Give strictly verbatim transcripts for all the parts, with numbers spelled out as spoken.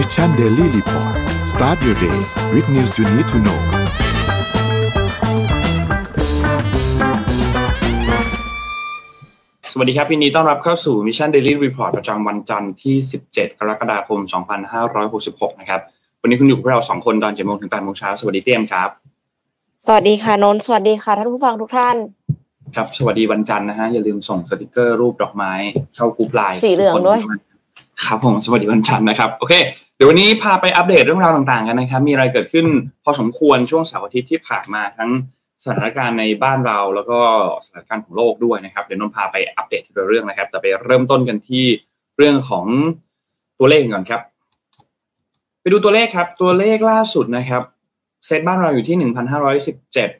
Mission Daily Report start your day with news you need to know สวัสดีครับยินดีต้อนรับเข้าสู่ Mission Daily Report ประจำวันจันทร์ที่สิบเจ็ดกรกฎาคมสองพันห้าร้อยหกสิบหกนะครับวันนี้คุณอยู่กับเราสองคนตอน เจ็ดโมง ถึง แปดโมง เช้าสวัสดีเตี้ยมครับสวัสดีค่ะนนท์สวัสดีค่ะท่านผู้ฟังทุกท่านครับสวัสดีวันจันทร์นะฮะอย่าลืมส่งสติกเกอร์รูปดอกไม้เข้ากรุ๊ปไลน์สีเหลืองด้วยครับผมสวัสดีวันจันทร์นะครับโอเคเดี๋ยววันนี้พาไปอัปเดตเรื่องราวต่างๆกันนะครับมีอะไรเกิดขึ้นพอสมควรช่วงเสาร์อาทิตย์ที่ผ่านมาทั้งสถานการณ์ในบ้านเราแล้วก็สถานการณ์ของโลกด้วยนะครับเดี๋ยวนนท์พาไปอัปเดตทีละเรื่องนะครับแต่ไปเริ่มต้นกันที่เรื่องของตัวเลขก่อนครับไปดูตัวเลขครับตัวเลขล่าสุดนะครับเซ็ตบ้านเราอยู่ที่ หนึ่งพันห้าร้อยสิบเจ็ด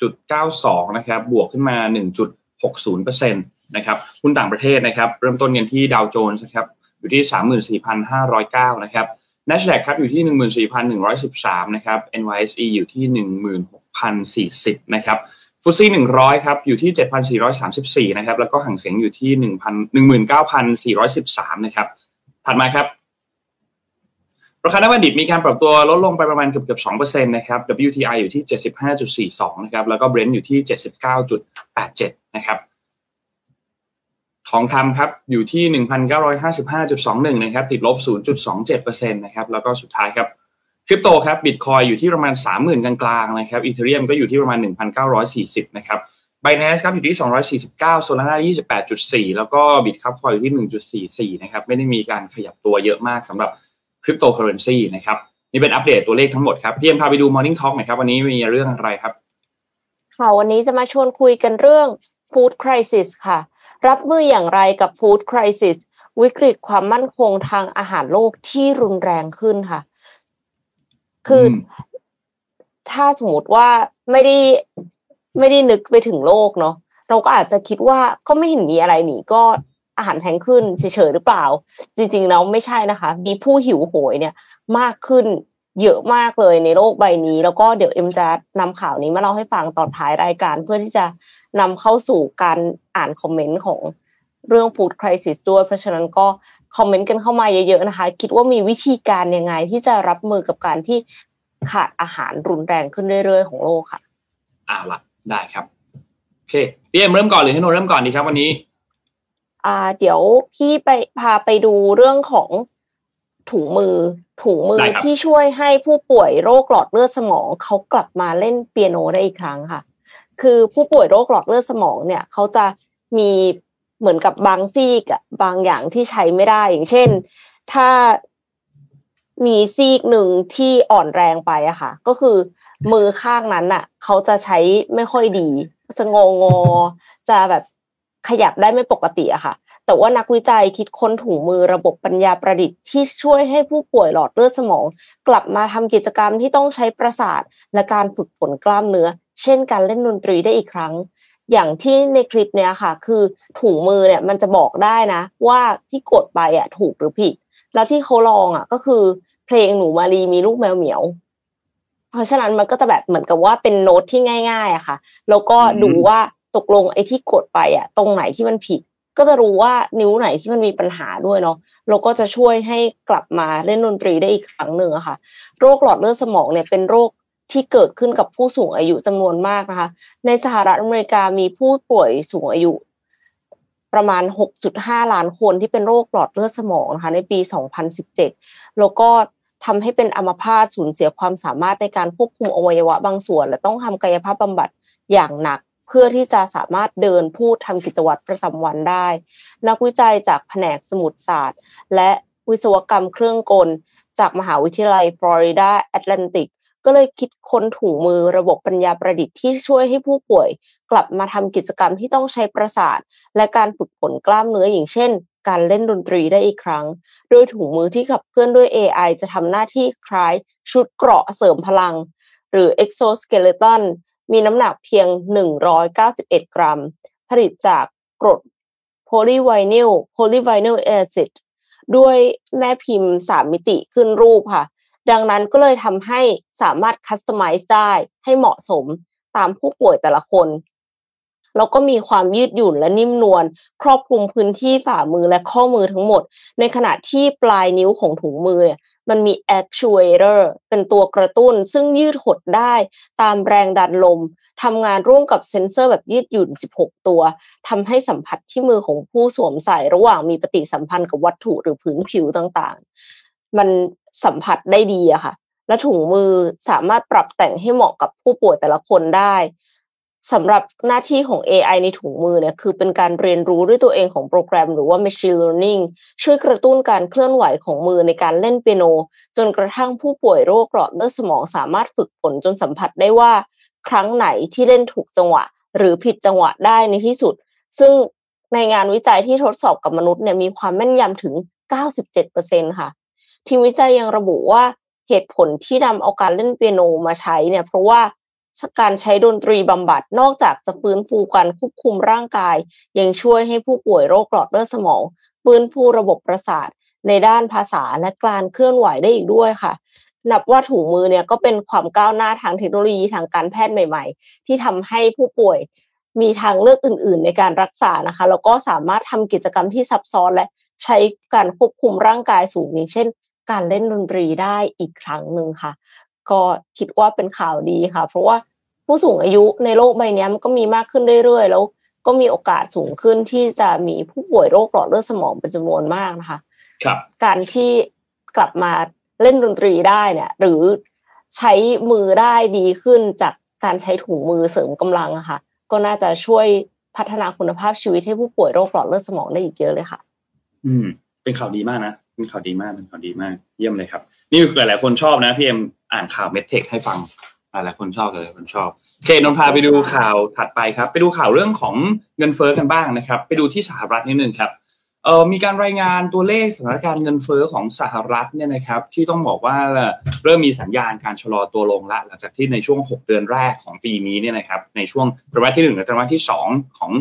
จุดเก้าสอง นะครับบวกขึ้นมา หนึ่งจุดหกศูนย์เปอร์เซ็นต์ นะครับหุ้นต่างประเทศนะครับเริ่มต้นกันที่ดาวโจนส์นะครับอยู่ที่ สามหมื่นสี่พันห้าร้อยเก้า นะครับ NASDAQ ครับอยู่ที่ หนึ่งหมื่นสี่พันหนึ่งร้อยสิบสาม นะครับ เอ็น วาย เอส อี อยู่ที่ หนึ่งหมื่นหกพันสี่สิบ นะครับ Footsie หนึ่งร้อยครับอยู่ที่ เจ็ดพันสี่ร้อยสามสิบสี่ นะครับแล้วก็ห่างเสียงอยู่ที่ หนึ่งหมื่นเก้าพันสี่ร้อยสิบสาม นะครับถัดมาครับราคาน้ำมันดิบมีการปรับตัวลดลงไปประมาณเกือบๆ สองเปอร์เซ็นต์ นะครับ ดับเบิลยู ที ไอ อยู่ที่ เจ็ดสิบห้าจุดสี่สอง นะครับแล้วก็ Brent อยู่ที่ เจ็ดสิบเก้าจุดแปดเจ็ด นะครับทองคำครับอยู่ที่ หนึ่งพันเก้าร้อยห้าสิบห้าจุดสองหนึ่ง นะครับติดลบ ศูนย์จุดสองเจ็ดเปอร์เซ็นต์ นะครับแล้วก็สุดท้ายครับคริปโตครับ Bitcoin อยู่ที่ประมาณ สามหมื่น กลางๆนะครับ Ethereum ก็อยู่ที่ประมาณ หนึ่งพันเก้าร้อยสี่สิบ นะครับ Binance ครับอยู่ที่ สองร้อยสี่สิบเก้า Solana ยี่สิบแปดจุดสี่ แล้วก็ Bitcoin อยู่ที่ หนึ่งจุดสี่สี่ นะครับไม่ได้มีการขยับตัวเยอะมากสำหรับคริปโตเคอเรนซีนะครับนี่เป็นอัปเดตตัวเลขทั้งหมดครับพี่เอ็มพาไปดู Morning Talk หน่อยครับวันนี้มีเรื่องอะไรครับค่ะวันนี้จะมาชวนคุยกันเรื่อง Food Crisis ค่ะรับมืออย่างไรกับ Food Crisis วิกฤตความมั่นคงทางอาหารโลกที่รุนแรงขึ้นค่ะคือถ้าสมมติว่าไม่ได้ไม่ได้นึกไปถึงโลกเนาะเราก็อาจจะคิดว่าก็ไม่เห็นมีอะไรนี่ก็อาหารแพงขึ้นเฉยๆหรือเปล่าจริงๆแล้วไม่ใช่นะคะมีผู้หิวโหยเนี่ยมากขึ้นเยอะมากเลยในโลกใบนี้แล้วก็เดี๋ยวเอ็มจะนำข่าวนี้มาเล่าให้ฟังตอนท้ายรายการเพื่อที่จะนำเข้าสู่การอ่านคอมเมนต์ของเรื่อง Food Crisis ด้วยเพราะฉะนั้นก็คอมเมนต์กันเข้ามาเยอะๆนะคะคิดว่ามีวิธีการยังไงที่จะรับมือกับการที่ขาดอาหารรุนแรงขึ้นเรื่อยๆของโลกค่ะเอาล่ะได้ครับโอเคพี่เอ็มเริ่มก่อนหรือให้โนเริ่มก่อนดีครับวันนี้อ่าเดี๋ยวพี่ไปพาไปดูเรื่องของถุงมือถุงมือที่ช่วยให้ผู้ป่วยโรคหลอดเลือดสมองเขากลับมาเล่นเปียโนได้อีกครั้งค่ะคือผู้ป่วยโรคหลอดเลือดสมองเนี่ยเขาจะมีเหมือนกับบางซี่กับบางอย่างที่ใช้ไม่ได้อย่างเช่นถ้ามีซี่หนึ่งที่อ่อนแรงไปอะค่ะก็คือมือข้างนั้นอะเขาจะใช้ไม่ค่อยดีจะงองอจะแบบขยับได้ไม่ปกติอะค่ะแต่ว่านักวิจัยคิดค้นถุงมือระบบปัญญาประดิษฐ์ที่ช่วยให้ผู้ป่วยหลอดเลือดสมองกลับมาทำกิจกรรมที่ต้องใช้ประสาทและการฝึกฝนกล้ามเนื้อเช่นการเล่นดนตรีได้อีกครั้งอย่างที่ในคลิปเนี้ยค่ะคือถุงมือเนี่ยมันจะบอกได้นะว่าที่กดไปอะถูกหรือผิดแล้วที่เขาลองอะก็คือเพลงหนูมาลีมีลูกแมวเหมียวเพราะฉะนั้นมันก็จะแบบเหมือนกับว่าเป็นโน้ตที่ง่ายๆอะค่ะแล้วก็ดูว่าตกลงไอ้ที่กดไปอ่ะตรงไหนที่มันผิดก็จะรู้ว่านิ้วไหนที่มันมีปัญหาด้วยเนาะเราก็จะช่วยให้กลับมาเล่นดนตรีได้อีกครั้งหนึ่งอะค่ะโรคหลอดเลือดสมองเนี่ยเป็นโรคที่เกิดขึ้นกับผู้สูงอายุจำนวนมากนะคะในสหรัฐอเมริกามีผู้ป่วยสูงอายุประมาณ หกจุดห้า ล้านคนที่เป็นโรคหลอดเลือดสมองนะคะในปีสองพันสิบเจ็ดแล้วก็ทำให้เป็นอัมพาตสูญเสียความสามารถในการควบคุมอวัยวะบางส่วนและต้องทำกายภาพบำบัดอย่างหนักเพื่อที่จะสามารถเดินพูดทำกิจวัตรประจำวันได้นักวิจัยจากแผนกสมุดศาสตร์และวิศวกรรมเครื่องกลจากมหาวิทยาลัยฟลอริดาแอตแลนติกก็เลยคิดค้นถุงมือระบบปัญญาประดิษฐ์ที่ช่วยให้ผู้ป่วยกลับมาทำกิจกรรมที่ต้องใช้ประสาทและการฝึกฝนกล้ามเนื้ออย่างเช่นการเล่นดนตรีได้อีกครั้งโดยถุงมือที่ขับเคลื่อนด้วย เอ ไอ จะทำหน้าที่คล้ายชุดเกราะเสริมพลังหรือ exoskeletonมีน้ำหนักเพียงหนึ่งร้อยเก้าสิบเอ็ดกรัมผลิตจากกรดโพลีไวนิลโพลีไวนิลแอซิดด้วยแม่พิมพ์สามมิติขึ้นรูปค่ะดังนั้นก็เลยทำให้สามารถคัสตอมไมซ์ได้ให้เหมาะสมตามผู้ป่วยแต่ละคน แล้วก็มีความยืดหยุ่นและนิ่มนวลครอบคลุมพื้นที่ฝ่ามือและข้อมือทั้งหมดในขณะที่ปลายนิ้วของถุงมือเนี่ยมันมี actuator เป็นตัวกระตุ้นซึ่งยืดหดได้ตามแรงดันลมทำงานร่วมกับเซ็นเซอร์แบบยืดหยุ่นสิบหกตัวทำให้สัมผัสที่มือของผู้สวมใส่ระหว่างมีปฏิสัมพันธ์กับวัตถุหรือพื้นผิวต่างๆมันสัมผัสได้ดีอะค่ะและถุงมือสามารถปรับแต่งให้เหมาะกับผู้ป่วยแต่ละคนได้สำหรับหน้าที่ของ เอ ไอ ในถุงมือเนี่ยคือเป็นการเรียนรู้ด้วยตัวเองของโปรแกรมหรือว่า machine learning ช่วยกระตุ้นการเคลื่อนไหวของมือในการเล่นเปียโนจนกระทั่งผู้ป่วยโรคหลอดเลือดสมองสามารถฝึกฝนจนสัมผัสได้ว่าครั้งไหนที่เล่นถูกจังหวะหรือผิดจังหวะได้ในที่สุดซึ่งในงานวิจัยที่ทดสอบกับมนุษย์เนี่ยมีความแม่นยำถึง เก้าสิบเจ็ดเปอร์เซ็นต์ ค่ะทีมวิจัยยังระบุว่าเหตุผลที่นำเอาการเล่นเปียโนมาใช้เนี่ยเพราะว่าการใช้ดนตรีบำบัดนอกจากจะฟื้นฟูการควบคุมร่างกายยังช่วยให้ผู้ป่วยโรคหลอดเลือดสมองฟื้นฟูระบบประสาทในด้านภาษาและการเคลื่อนไหวได้อีกด้วยค่ะนับว่าถุงมือเนี่ยก็เป็นความก้าวหน้าทางเทคโนโลยีทางการแพทย์ใหม่ๆที่ทำให้ผู้ป่วยมีทางเลือกอื่นๆในการรักษานะคะแล้วก็สามารถทำกิจกรรมที่ซับซ้อนและใช้การควบคุมร่างกายสูงอย่างเช่นการเล่นดนตรีได้อีกครั้งนึงค่ะก็คิดว่าเป็นข่าวดีค่ะเพราะว่าผู้สูงอายุในโลกใบนี้มันก็มีมากขึ้นเรื่อยๆแล้วก็มีโอกาสสูงขึ้นที่จะมีผู้ป่วยโรคหลอดเลือดสมองเป็นจำนวนมากนะคะครับการที่กลับมาเล่นดนตรีได้เนี่ยหรือใช้มือได้ดีขึ้นจากการใช้ถุงมือเสริมกำลังค่ะก็น่าจะช่วยพัฒนาคุณภาพชีวิตให้ผู้ป่วยโรคหลอดเลือดสมองได้อีกเยอะเลยค่ะอืมเป็นข่าวดีมากนะเป็นข่าวดีมากเป็นข่าวดีมากเยี่ยมเลยครับนี่หลายๆคนชอบนะพี่เอ็มอ่านข่าวเมดเทคให้ฟังหลายๆคนชอบหลายๆคนชอบโอเคนนท์พาไปดูข่าวถัดไปครับไปดูข่าวเรื่องของเงินเฟ้อกันบ้างนะครับไปดูที่สหรัฐนิดนึงครับเอ่อมีการรายงานตัวเลขสถานการณ์เงินเฟ้อของสหรัฐเนี่ยนะครับที่ต้องบอกว่าเริ่มมีสัญญาณการชะลอตัวลงละหลังจากที่ในช่วงหกเดือนแรกของปีนี้เนี่ยนะครับในช่วงไตรมาสที่หนึ่งและไตรมาสที่สองของ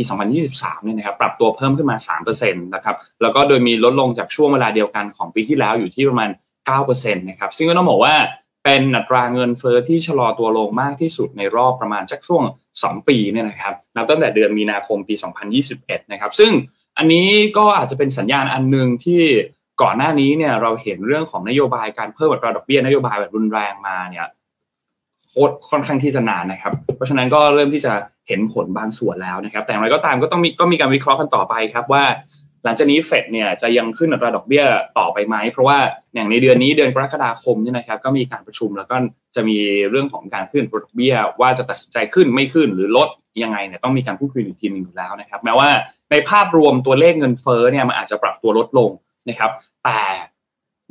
ปีสองพันยี่สิบสามเนี่ยนะครับปรับตัวเพิ่มขึ้นมา สามเปอร์เซ็นต์ นะครับแล้วก็โดยมีลดลงจากช่วงเวลาเดียวกันของปีที่แล้วอยู่ที่ประมาณ เก้าเปอร์เซ็นต์ นะครับซึ่งก็ต้องบอกว่าเป็นอัตราเงินเฟ้อที่ชะลอตัวลงมากที่สุดในรอบประมาณสักช่วงสองปีเนี่ยนะครับนับตั้งแต่เดือนมีนาคมปีสองพันยี่สิบเอ็ดนะครับซึ่งอันนี้ก็อาจจะเป็นสัญญาณอันนึงที่ก่อนหน้านี้เนี่ยเราเห็นเรื่องของนโยบายการเพิ่มอัตราดอกเบี้ยนโยบายแบบรุนแรงมาเนี่ยค่อนข้างที่จะนานนะครับเพราะฉะนั้นก็เริ่มที่จะเห็นผลบางส่วนแล้วนะครับแต่อย่างไรก็ตามก็ต้องมีก็มีการวิเคราะห์กันต่อไปครับว่าหลังจากนี้เฟดเนี่ยจะยังขึ้นอัตราดอกเบี้ยต่อไปไหมเพราะว่าอย่างในเดือนนี้เดือนกรกฎาคมเนี่ยนะครับก็มีการประชุมแล้วก็จะมีเรื่องของการขึ้นอัตราดอกเบี้ยว่าจะตัดสินใจขึ้นไม่ขึ้นหรือลดยังไงเนี่ยต้องมีการพูดคุยอีกทีนึงอยู่แล้วนะครับแม้ว่าในภาพรวมตัวเลขเงินเฟ้อเนี่ยมันอาจจะปรับตัวลดลงนะครับแต่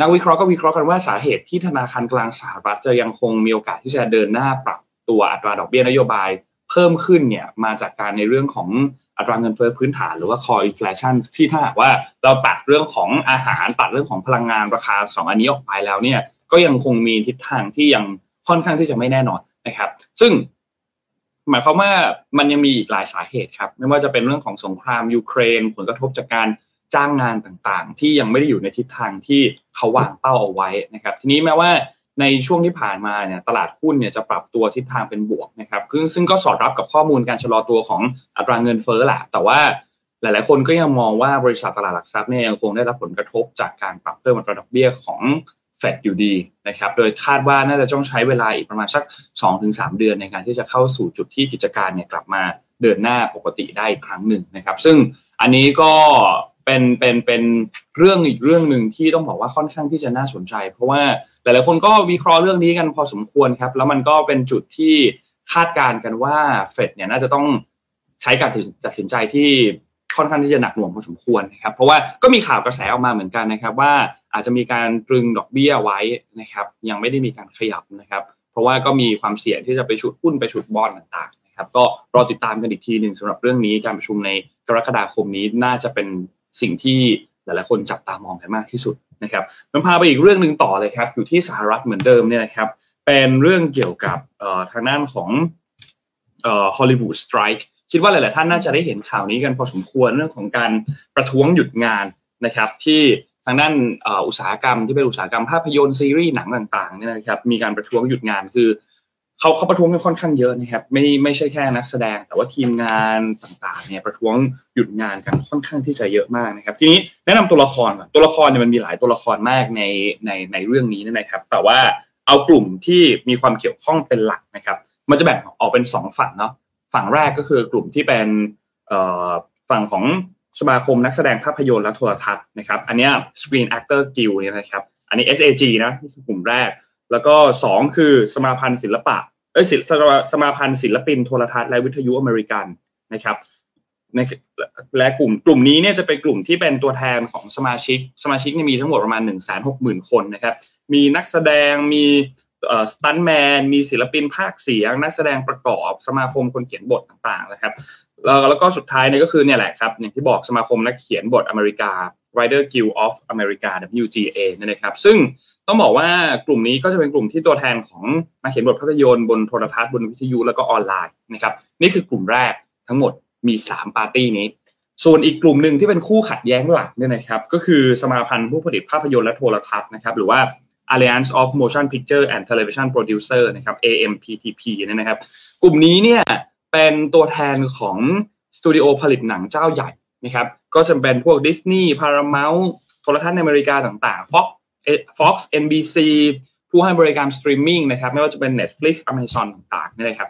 นักวิเคราะห์ก็วิเคราะห์กันว่าสาเหตุที่ธนาคารกลางสหรัฐจะยังคงมีโอกาสที่จะเดินหน้าปรับตัวอัตราดอกเบี้ยนโยบายเพิ่มขึ้นเนี่ยมาจากการในเรื่องของอัตราเงินเฟ้อพื้นฐานหรือว่า core inflation ที่ถ้าหากว่าเราตัดเรื่องของอาหารตัดเรื่องของพลังงานราคาสองอันนี้ออกไปแล้วเนี่ยก็ยังคงมีทิศทางที่ยังค่อนข้างที่จะไม่แน่นอนนะครับซึ่งหมายความว่ามันยังมีอีกหลายสาเหตุครับไม่ว่าจะเป็นเรื่องของสงครามยูเครนผลกระทบจากการจ้างงานต่างๆที่ยังไม่ได้อยู่ในทิศทางที่เขาวางเป้าเอาไว้นะครับทีนี้แม้ว่าในช่วงที่ผ่านมาเนี่ยตลาดหุ้นเนี่ยจะปรับตัวทิศทางเป็นบวกนะครับซึ่งก็สอดรับกับข้อมูลการชะลอตัวของอัตราเงินเฟ้อแหละแต่ว่าหลายๆคนก็ยังมองว่าบริษัทตลาดหลักทรัพย์เนี่ยยังคงได้รับผลกระทบจากการปรับเพิ่มอัตราดอกเบี้ยของเฟดอยู่ดีนะครับโดยคาดว่าน่าจะต้องใช้เวลาอีกประมาณสัก สองถึงสาม เดือนในการที่จะเข้าสู่จุดที่กิจการเนี่ยกลับมาเดินหน้าปกติได้อีกครั้งนึงนะครับซึ่งอันนี้ก็เป็นเป็นเป็นเรื่องอีกเรื่องนึงที่ต้องบอกว่าค่อนข้างที่จะน่าสนใจเพราะว่าหลายๆคนก็วิเคราะห์เรื่องนี้กันพอสมควรครับแล้วมันก็เป็นจุดที่คาดการณ์กันว่าเฟดเนี่ยน่าจะต้องใช้การตัดสินใจที่ค่อนข้างที่จะหนักหน่วงพอสมควรนะครับเพราะว่าก็มีข่าวกระแสออกมาเหมือนกันนะครับว่าอาจจะมีการตรึงดอกเบี้ยไว้นะครับยังไม่ได้มีการขยับนะครับเพราะว่าก็มีความเสี่ยงที่จะไปฉุดหุ้นไปฉุดบอนด์ต่างๆนะครับก็รอติดตามกันอีกทีนึงสำหรับเรื่องนี้การประชุมในกรกฎาคมนี้น่าจะเป็นสิ่งที่หลายๆคนจับตามองกันมากที่สุดนะครับผมพาไปอีกเรื่องนึงต่อเลยครับอยู่ที่สหรัฐเหมือนเดิมเนี่ยนะครับเป็นเรื่องเกี่ยวกับเอ่อทางด้านของเอ่อฮอลลีวูดสไตรค์คิดว่าหลายๆท่านน่าจะได้เห็นข่าวนี้กันพอสมควรเรื่องของการประท้วงหยุดงานนะครับที่ทางด้านเอ่ออุตสาหกรรมที่เป็นอุตสาหกรรมภาพยนตร์ซีรีส์หนังต่างๆเนี่ยนะครับมีการประท้วงหยุดงานคือ เขาเขาประท้วงกันค่อนข้างเยอะนะครับไม่ไม่ใช่แค่นักแสดงแต่ว่าทีมงานต่างๆเนี่ยประท้วงหยุดงานกันค่อนข้างที่จะเยอะมากนะครับทีนี้แนะนำตัวละครก่อนตัวละครเนี่ยมันมีหลายตัวละครมากในในในเรื่องนี้นะครับแต่ว่าเอากลุ่มที่มีความเกี่ยวข้องเป็นหลักนะครับมันจะแบ่งออกเป็นสองฝั่งเนาะฝั่งแรกก็คือกลุ่มที่เป็นเอ่อฝั่งของสมาคมนักแสดงภาพยนตร์และโทรทัศน์นะครับอันเนี้ย Screen Actor Guild เนี่ยนะครับอันนี้ เอส เอ จี นะนี่คือกลุ่มแรกแล้วก็สองคือสมาพันธ์ศิลปะเอ้ยสมาพันธ์ศิลปินโทรทัศน์และวิทยุอเมริกันนะครับและกลุ่มกลุ่มนี้เนี่ยจะเป็นกลุ่มที่เป็นตัวแทนของสมาชิกสมาชิกเนี่ยมีทั้งหมดประมาณ หนึ่งแสนหกหมื่น คนนะครับมีนักแสดงมีเอ่อสตันท์แมนมีศิลปินภาคเสียงนักแสดงประกอบสมาคมคนเขียนบทต่างๆนะครับแล้วแล้วก็สุดท้ายเนี่ยก็คือเนี่ยแหละครับอย่างที่บอกสมาคมนักเขียนบทอเมริกา Writer Guild of America ดับเบิลยู จี เอ นั่นนะครับซึ่งต้องบอกว่ากลุ่มนี้ก็จะเป็นกลุ่มที่ตัวแทนของนักเขียนบทภาพยนตร์บนโทรทัศน์บนวิทยุแล้วก็ออนไลน์นะครับนี่คือกลุ่มแรกทั้งหมดมีสามปาร์ตี้นี้ส่วนอีกกลุ่มนึงที่เป็นคู่ขัดแย้งหลักเนี่ยนะครับก็คือสมาพันธ์ผู้ผลิตภาพยนตร์และโทรทัศน์นะครับหรือว่า Alliance of Motion Picture and Television Producer นะครับ เอ เอ็ม พี ที พี เนี่ยนะครับกลุ่มนี้เนี่ยเป็นตัวแทนของสตูดิโอผลิตหนังเจ้าใหญ่นะครับก็จะเป็นพวก Disney Paramount โทรทัศน์ในอเมริกาต่างๆ Fox Fox เอ็น บี ซี ผู้ให้บริการสตรีมมิ่งนะครับไม่ว่าจะเป็น Netflix Amazon ต่างๆนี่แหละครับ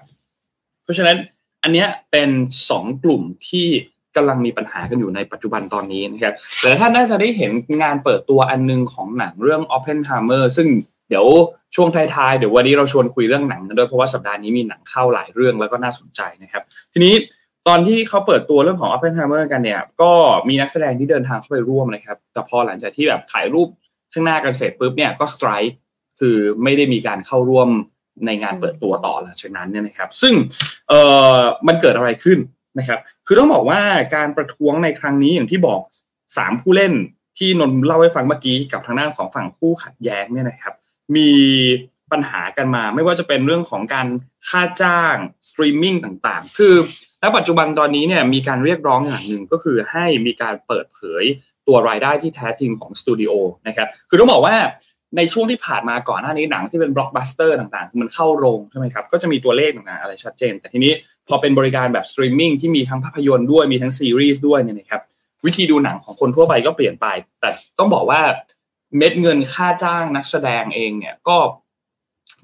เพราะฉะนั้นอันเนี้ยเป็นสองกลุ่มที่กำลังมีปัญหากันอยู่ในปัจจุบันตอนนี้นะครับแต่ท่านน่าจะได้เห็นงานเปิดตัวอันนึงของหนังเรื่อง Oppenheimer ซึ่งเดี๋ยวช่วงท้ายๆเดี๋ยววันนี้เราชวนคุยเรื่องหนังกันด้วยเพราะว่าสัปดาห์นี้มีหนังเข้าหลายเรื่องแล้วก็น่าสนใจนะครับทีนี้ตอนที่เขาเปิดตัวเรื่องของ Oppenheimer กันเนี่ยก็มีนักแสดงที่เดินทางเข้าไปร่วมนะครับแต่พอหลังจากที่แบบถ่ายรูปข้างหน้ากันเสร็จปุ๊บเนี่ยก็สไตรค์คือไม่ได้มีการเข้าร่วมในงานเปิดตัวต่อหลังจากนั้นเนี่ยนะครับซึ่งเอ่อมันเกิดอะไรขึ้นนะครับคือต้องบอกว่าการประท้วงในครั้งนี้อย่างที่บอกสามผู้เล่นที่นนท์เล่าให้ฟังเมื่อกี้กับทางด้านของฝั่งคู่ขัดแย้งเนี่ยนะครับมีปัญหากันมาไม่ว่าจะเป็นเรื่องของการค่าจ้างสตรีมมิ่งต่างๆคือณปัจจุบันตอนนี้เนี่ยมีการเรียกร้องอย่างหนึ่งก็คือให้มีการเปิดเผยตัวรายได้ที่แท้จริงของสตูดิโอนะครับคือต้องบอกว่าในช่วงที่ผ่านมาก่อนหน้านี้หนังที่เป็นบล็อกบัสเตอร์ต่างๆมันเข้าโรงใช่ไหมครับก็จะมีตัวเลขต่างๆอะไรชัดเจนแต่ทีนี้พอเป็นบริการแบบสตรีมมิ่งที่มีทั้งภาพยนตร์ด้วยมีทั้งซีรีส์ด้วยเนี่ยนะครับวิธีดูหนังของคนทั่วไปก็เปลี่ยนไปแต่ต้องบอกว่าเม็ดเงินค่าจ้างนักแสดงเองเนี่ยก็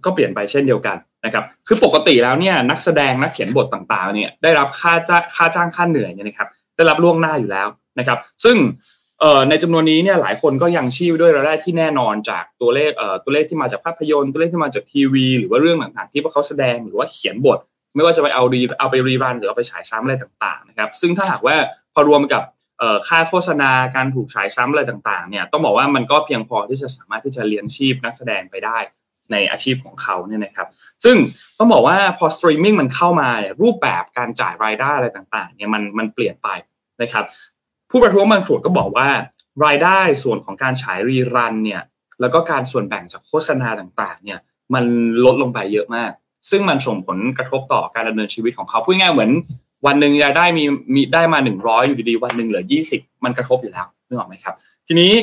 ก็เปลี่ยนไปเช่นเดียวกันนะครับคือปกติแล้วเนี่ยนักแสดงนักเขียนบทต่างๆเนี่ยได้รับค่าจ้างค่าจ้างค่าเหนื่อยเนี่ยนะครับได้รับล่วงหน้าอยู่แล้วนะครับซึ่งเอ่อในจำนวนนี้เนี่ยหลายคนก็ยังชีพด้วยรายได้ที่แน่นอนจากตัวเลขเอ่อตัวเลขที่มาจากภาพยนตร์ตัวเลขที่มาจากทีวีหรือว่าเรื่องต่างๆที่พวกเขาแสดงหรือว่าเขียนบทไม่ว่าจะไปเอารีเอาไปรีรันหรือเอาไปฉายซ้ำอะไรต่างๆนะครับซึ่งถ้าหากว่าพอรวมกับเอ่อค่าโฆษณาการถูกฉายซ้ำอะไรต่างๆเนี่ยต้องบอกว่ามันก็เพียงพอที่จะสามารถที่จะเลี้ยงชีพนักแสดงไปได้ในอาชีพของเขาเนี่ยนะครับซึ่งต้องบอกว่าพอสตรีมมิ่งมันเข้ามาเนี่ยรูปแบบการจ่ายรายได้อะไรต่างๆเนี่ยมันมันเปลี่ยนไปนะครับผู้ประท้วงบางส่วนก็บอกว่ารายได้ส่วนของการฉายรีรันเนี่ยแล้วก็การส่วนแบ่งจากโฆษณาต่างๆเนี่ยมันลดลงไปเยอะมากซึ่งมันส่งผลกระทบต่อการดำเนินชีวิตของเขาพูดง่ายเหมือนวันนึงรายได้มีมีได้มาหนึ่งร้อยอยู่ดีๆวันนึงเหลือยี่สิบมันกระทบอยู่แล้วนึกออกไหมครับทีนี้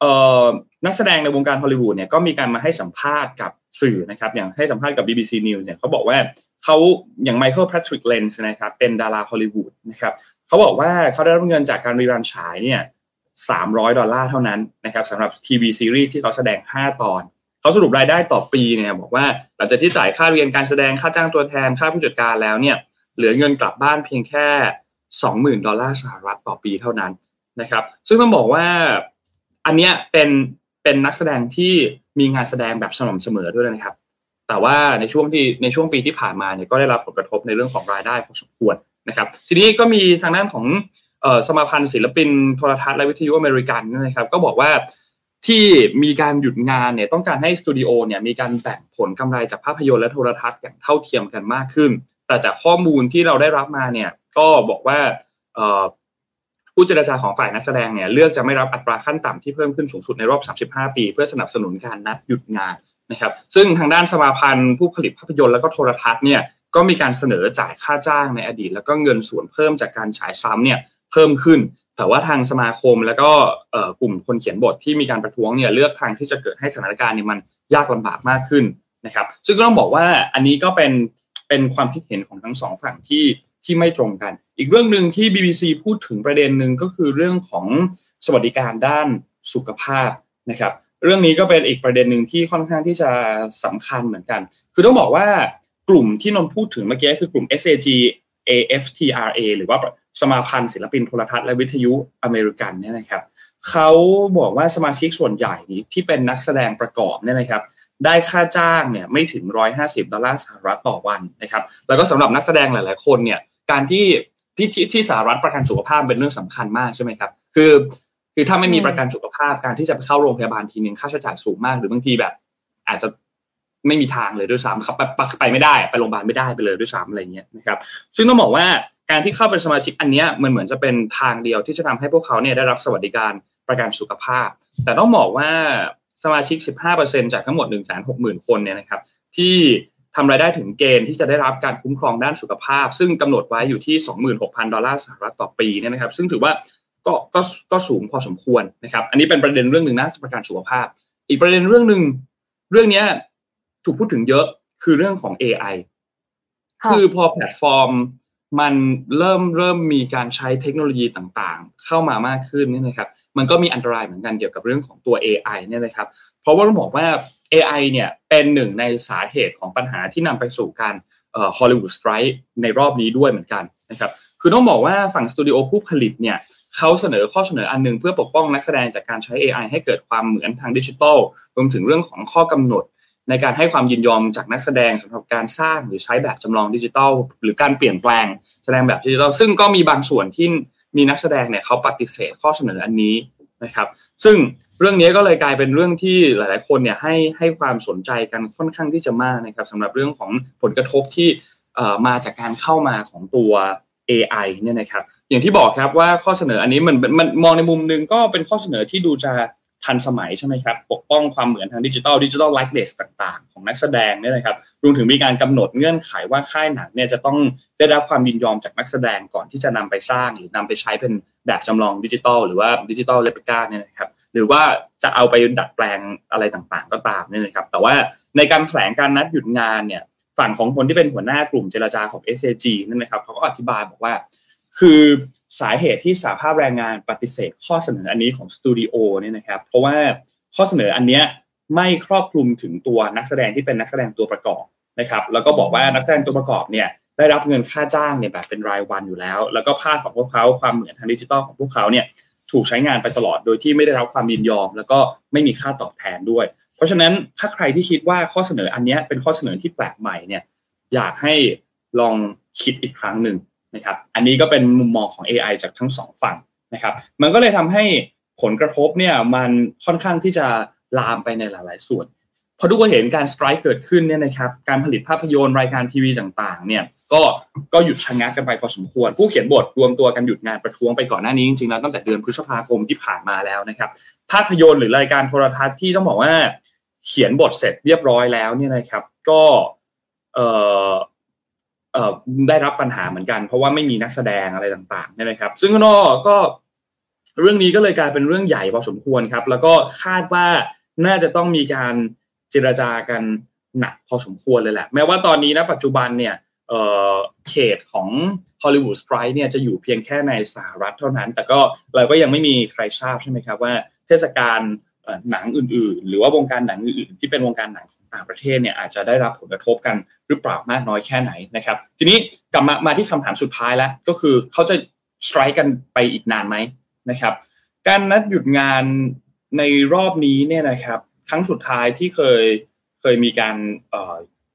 เอ่อนักแสดงในวงการฮอลลีวูดเนี่ยก็มีการมาให้สัมภาษณ์กับสื่อนะครับอย่างให้สัมภาษณ์กับ บี บี ซี News เนี่ยเขาบอกว่าเขาอย่างไมเคิลแพทริกเลนส์นะครับเป็นดาราฮอลลีวูดนะครับเขาบอกว่าเขาได้รับเงินจากการรีรันฉายเนี่ยสามร้อยดอลลาร์เท่านั้นนะครับสำหรับทีวีซีรีส์ที่เขาแสดงห้าตอนเขาสรุปรายได้ต่อปีเนี่ยบอกว่าหลังจากที่จ่ายค่าเรียนการแสดงค่าจ้างตัวแทนค่าผู้จัดการแล้วเนี่ยเหลือเงินกลับบ้านเพียงแค่ สองหมื่น ดอลลาร์สหรัฐต่อปีเท่านั้นนะครับซึ่งต้องบอกว่าอันเนี้ยเป็นเป็นนักแสดงที่มีงานแสดงแบบสม่ำเสมอด้วยนะครับแต่ว่าในช่วงที่ในช่วงปีที่ผ่านมาเนี่ยก็ได้รับผลกระทบในเรื่องของรายได้พอสมควรนะครับทีนี้ก็มีทางด้านของเอ่อสมาพันธ์ศิลปินโทรทัศน์และวิทยุอเมริกันนะครับก็บอกว่าที่มีการหยุดงานเนี่ยต้องการให้สตูดิโอเนี่ยมีการแบ่งผลกำไรจากภาพยนตร์และโทรทัศน์อย่างเท่าเทียมกันมากขึ้นแต่จากข้อมูลที่เราได้รับมาเนี่ยก็บอกว่าเอ่อผู้เจรจาของฝ่ายนักแสดงเนี่ยเลือกจะไม่รับอัตราขั้นต่ำที่เพิ่มขึ้นสูงสุดในรอบสามสิบห้าปีเพื่อสนับสนุนการนัดหยุดงานนะครับซึ่งทางด้านสมาพันธ์ผู้ผลิตภาพยนตร์และก็โทรทัศน์เนี่ยก็มีการเสนอจ่ายค่าจ้างในอดีตแล้วก็เงินส่วนเพิ่มจากการฉายซ้ำเนี่ยเพิ่มขึ้นแต่ว่าทางสมาคมแล้วก็กลุ่มคนเขียนบทที่มีการประท้วงเนี่ยเลือกทางที่จะเกิดให้สถานการณ์เนี่ยมันยากลำบากมากขึ้น นะครับซึ่งก็ต้องบอกว่าอันนี้ก็เป็นเป็นความคิดเห็นของทั้งสองฝั่งที่ที่ไม่ตรงกันอีกเรื่องนึงที่ บี บี ซี พูดถึงประเด็นนึงก็คือเรื่องของสวัสดิการด้านสุขภาพนะครับเรื่องนี้ก็เป็นอีกประเด็นนึงที่ค่อนข้างที่จะสำคัญเหมือนกันคือต้องบอกว่ากลุ่มที่นนพูดถึงเมื่อกี้คือกลุ่ม SAG-AFTRA หรือว่าสมาพันธ์ศิลปินโทรทัศน์และวิทยุอเมริกันเนี่ยนะครับเขาบอกว่าสมาชิกส่วนใหญ่ที่เป็นนักแสดงประกอบเนี่ยนะครับได้ค่าจ้างเนี่ยไม่ถึงหนึ่งร้อยห้าสิบดอลลาร์สหรัฐต่อวันนะครับแล้วก็สำหรับนักแสดงหลายๆคนเนี่ยการที่ที่ที่สหรัฐประกันสุขภาพเป็นเรื่องสำคัญมากใช่ไหมครับคือคือถ้าไม่มีประกันสุขภาพการที่จะไปเข้าโรงพยาบาลทีนึงค่าใช้จ่ายสูงมากหรือบางทีแบบอาจจะไม่มีทางเลยด้วยซ้ำครับไปไม่ได้ไปโรงพยาบาลไม่ได้ไปเลยด้วยซ้ำอะไรเงี้ยนะครับซึ่งต้องบอกว่าการที่เข้าเป็นสมาชิกอันเนี้ยมันเหมือนจะเป็นทางเดียวที่จะทำให้พวกเขาเนี่ยได้รับสวัสดิการประกันสุขภาพแต่ต้องบอกว่าสมาชิก สิบห้าเปอร์เซ็นต์ จากทั้งหมด หนึ่งแสนหกหมื่น คนเนี่ยนะครับที่ทำรายได้ถึงเกณฑ์ที่จะได้รับการคุ้มครองด้านสุขภาพซึ่งกำหนดไว้อยู่ที่ สองหมื่นหกพันดอลลาร์สหรัฐต่อปีเนี่ยนะครับซึ่งถือว่าก็ก็ก็สูงพอสมควรนะครับอันนี้เป็นประเด็นเรื่องนึงนะประกันสุขภาพอีกประเด็นเรื่องนึงเรื่องนี้ถูกพูดถึงเยอะคือเรื่องของ เอ ไอ คือพอแพลตฟอร์มมันเริ่มเริ่มมีการใช้เทคโนโลยีต่างๆเข้ามามากขึ้นนี่นะครับมันก็มีอันตรายเหมือนกันเกี่ยวกับเรื่องของตัว เอ ไอ เนี่ยนะครับเพราะว่าต้องบอกว่า เอ ไอ เนี่ยเป็นหนึ่งในสาเหตุของปัญหาที่นำไปสู่การเอ่อฮอลลีวูดสไตรค์ในรอบนี้ด้วยเหมือนกันนะครับคือต้องบอกว่าฝั่งสตูดิโอผู้ผลิตเนี่ยเขาเสนอข้อเสนออันนึงเพื่อปกป้องนักแสดงจากการใช้ เอ ไอ ให้เกิดความเหมือนทางดิจิทัลรวมถึงเรื่องของข้อกำหนดในการให้ความยินยอมจากนักแสดงสำหรับการสร้างหรือใช้แบบจำลองดิจิทัลหรือการเปลี่ยนแปลงแสดงแบบดิจิทัลซึ่งก็มีบางส่วนที่มีนักแสดงเนี่ยเขาปฏิเสธข้อเสนออันนี้นะครับซึ่งเรื่องนี้ก็เลยกลายเป็นเรื่องที่หลายๆคนเนี่ยให้ให้ความสนใจกันค่อนข้างที่จะมากนะครับสำหรับเรื่องของผลกระทบที่เอ่อมาจากการเข้ามาของตัว เอ ไอ เนี่ยนะครับอย่างที่บอกครับว่าข้อเสนออันนี้มันมันมองในมุมนึงก็เป็นข้อเสนอที่ดูจะทันสมัยใช่ไหมครับปกป้องความเหมือนทางดิจิทัลดิจิทัลไลค์เดสต่างๆของนักแสดงเนี่ยนะครับรวมถึงมีการกำหนดเงื่อนไขว่าค่ายหนังเนี่ยจะต้องได้รับความยินยอมจากนักแสดงก่อนที่จะนำไปสร้างหรือนำไปใช้เป็นแบบจำลองดิจิทัลหรือว่าดิจิทัลเรปลิก้าเนี่ยนะครับหรือว่าจะเอาไปดัดแปลงอะไรต่างๆก็ตามเนี่ยนะครับแต่ว่าในการแถลงการนัดหยุดงานเนี่ยฝั่งของคนที่เป็นหัวหน้ากลุ่มเจรจาของ เอส เอ จี นั่นนะครับเขาก็อธิบายบอกว่าคือสาเหตุที่สหภาพแรงงานปฏิเสธข้อเสนออันนี้ของสตูดิโอเนี่ยนะครับเพราะว่าข้อเสนออันเนี้ยไม่ครอบคลุมถึงตัวนักแสดงที่เป็นนักแสดงตัวประกอบนะครับแล้วก็บอกว่านักแสดงตัวประกอบเนี่ยได้รับเงินค่าจ้างเนี่ยแบบเป็นรายวันอยู่แล้วแล้วก็ภาพของพวกเขาความเหมือนทางดิจิทัลของพวกเขาเนี่ยถูกใช้งานไปตลอดโดยที่ไม่ได้รับความยินยอมแล้วก็ไม่มีค่าตอบแทนด้วยเพราะฉะนั้นถ้าใครที่คิดว่าข้อเสนออันเนี้ยเป็นข้อเสนอที่แปลกใหม่เนี่ยอยากให้ลองคิดอีกครั้งนึงนะครับอันนี้ก็เป็นมุมมองของ เอ ไอ จากทั้งสองฝั่งนะครับมันก็เลยทำให้ผลกระทบเนี่ยมันค่อนข้างที่จะลามไปในหลายๆส่วนพอทุกคนเห็นการสไตรค์เกิดขึ้นเนี่ยนะครับการผลิตภาพยนตร์รายการทีวีต่างๆเนี่ยก็ก็หยุดชะงักกันไปพอสมควรผู้เขียนบทรวมตัวกันหยุดงานประท้วงไปก่อนหน้านี้จริงๆแล้วตั้งแต่เดือนพฤษภาคมที่ผ่านมาแล้วนะครับภาพยนตร์หรือรายการโทรทัศน์ที่ต้องบอกว่าเขียนบทเสร็จเรียบร้อยแล้วเนี่ยนะครับก็เอ่อเอ่อได้รับปัญหาเหมือนกันเพราะว่าไม่มีนักแสดงอะไรต่างๆเนี่ยนะครับซึ่งก็ก็เรื่องนี้ก็เลยกลายเป็นเรื่องใหญ่พอสมควรครับแล้วก็คาดว่าน่าจะต้องมีการเจรจากันหนักพอสมควรเลยแหละแม้ว่าตอนนี้นะปัจจุบันเนี่ยเอ่อเขตของฮอลลีวูดสไตรค์เนี่ยจะอยู่เพียงแค่ในสหรัฐเท่านั้นแต่ก็เราก็ยังไม่มีใครทราบใช่ไหมครับว่าเทศกาลหนังอื่นๆหรือว่าวงการหนังอื่นๆที่เป็นวงการหนังของต่างประเทศเนี่ยอาจจะได้รับผลกระทบกันหรือเปล่ามากน้อยแค่ไหนนะครับทีนี้กลับมามาที่คำถามสุดท้ายแล้วก็คือเขาจะสไตรค์กันไปอีกนานไหมนะครับการนัดหยุดงานในรอบนี้เนี่ยนะครับครั้งสุดท้ายที่เคยเคยมีการ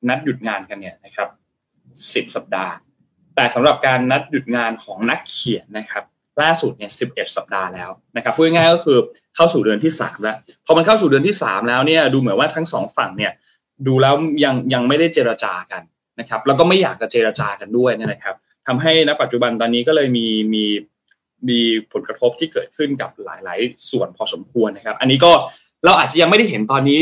นัดหยุดงานกันเนี่ยนะครับสิบสัปดาห์แต่สำหรับการนัดหยุดงานของนักเขียนนะครับล่าสุดเนี่ยสิบเอ็ดสัปดาห์แล้วนะครับพูดง่ายก็คือเข้าสู่เดือนที่สามแล้วพอมันเข้าสู่เดือนที่สามแล้วเนี่ยดูเหมือนว่าทั้งสองฝั่งเนี่ยดูแล้วยังยังไม่ได้เจรจากันนะครับแล้วก็ไม่อยากจะเจรจากันด้วยเนี่ยนะครับทำให้ณปัจจุบันตอนนี้ก็เลยมีมีมีผลกระทบที่เกิดขึ้นกับหลายๆส่วนพอสมควรนะครับอันนี้ก็เราอาจจะยังไม่ได้เห็นตอนนี้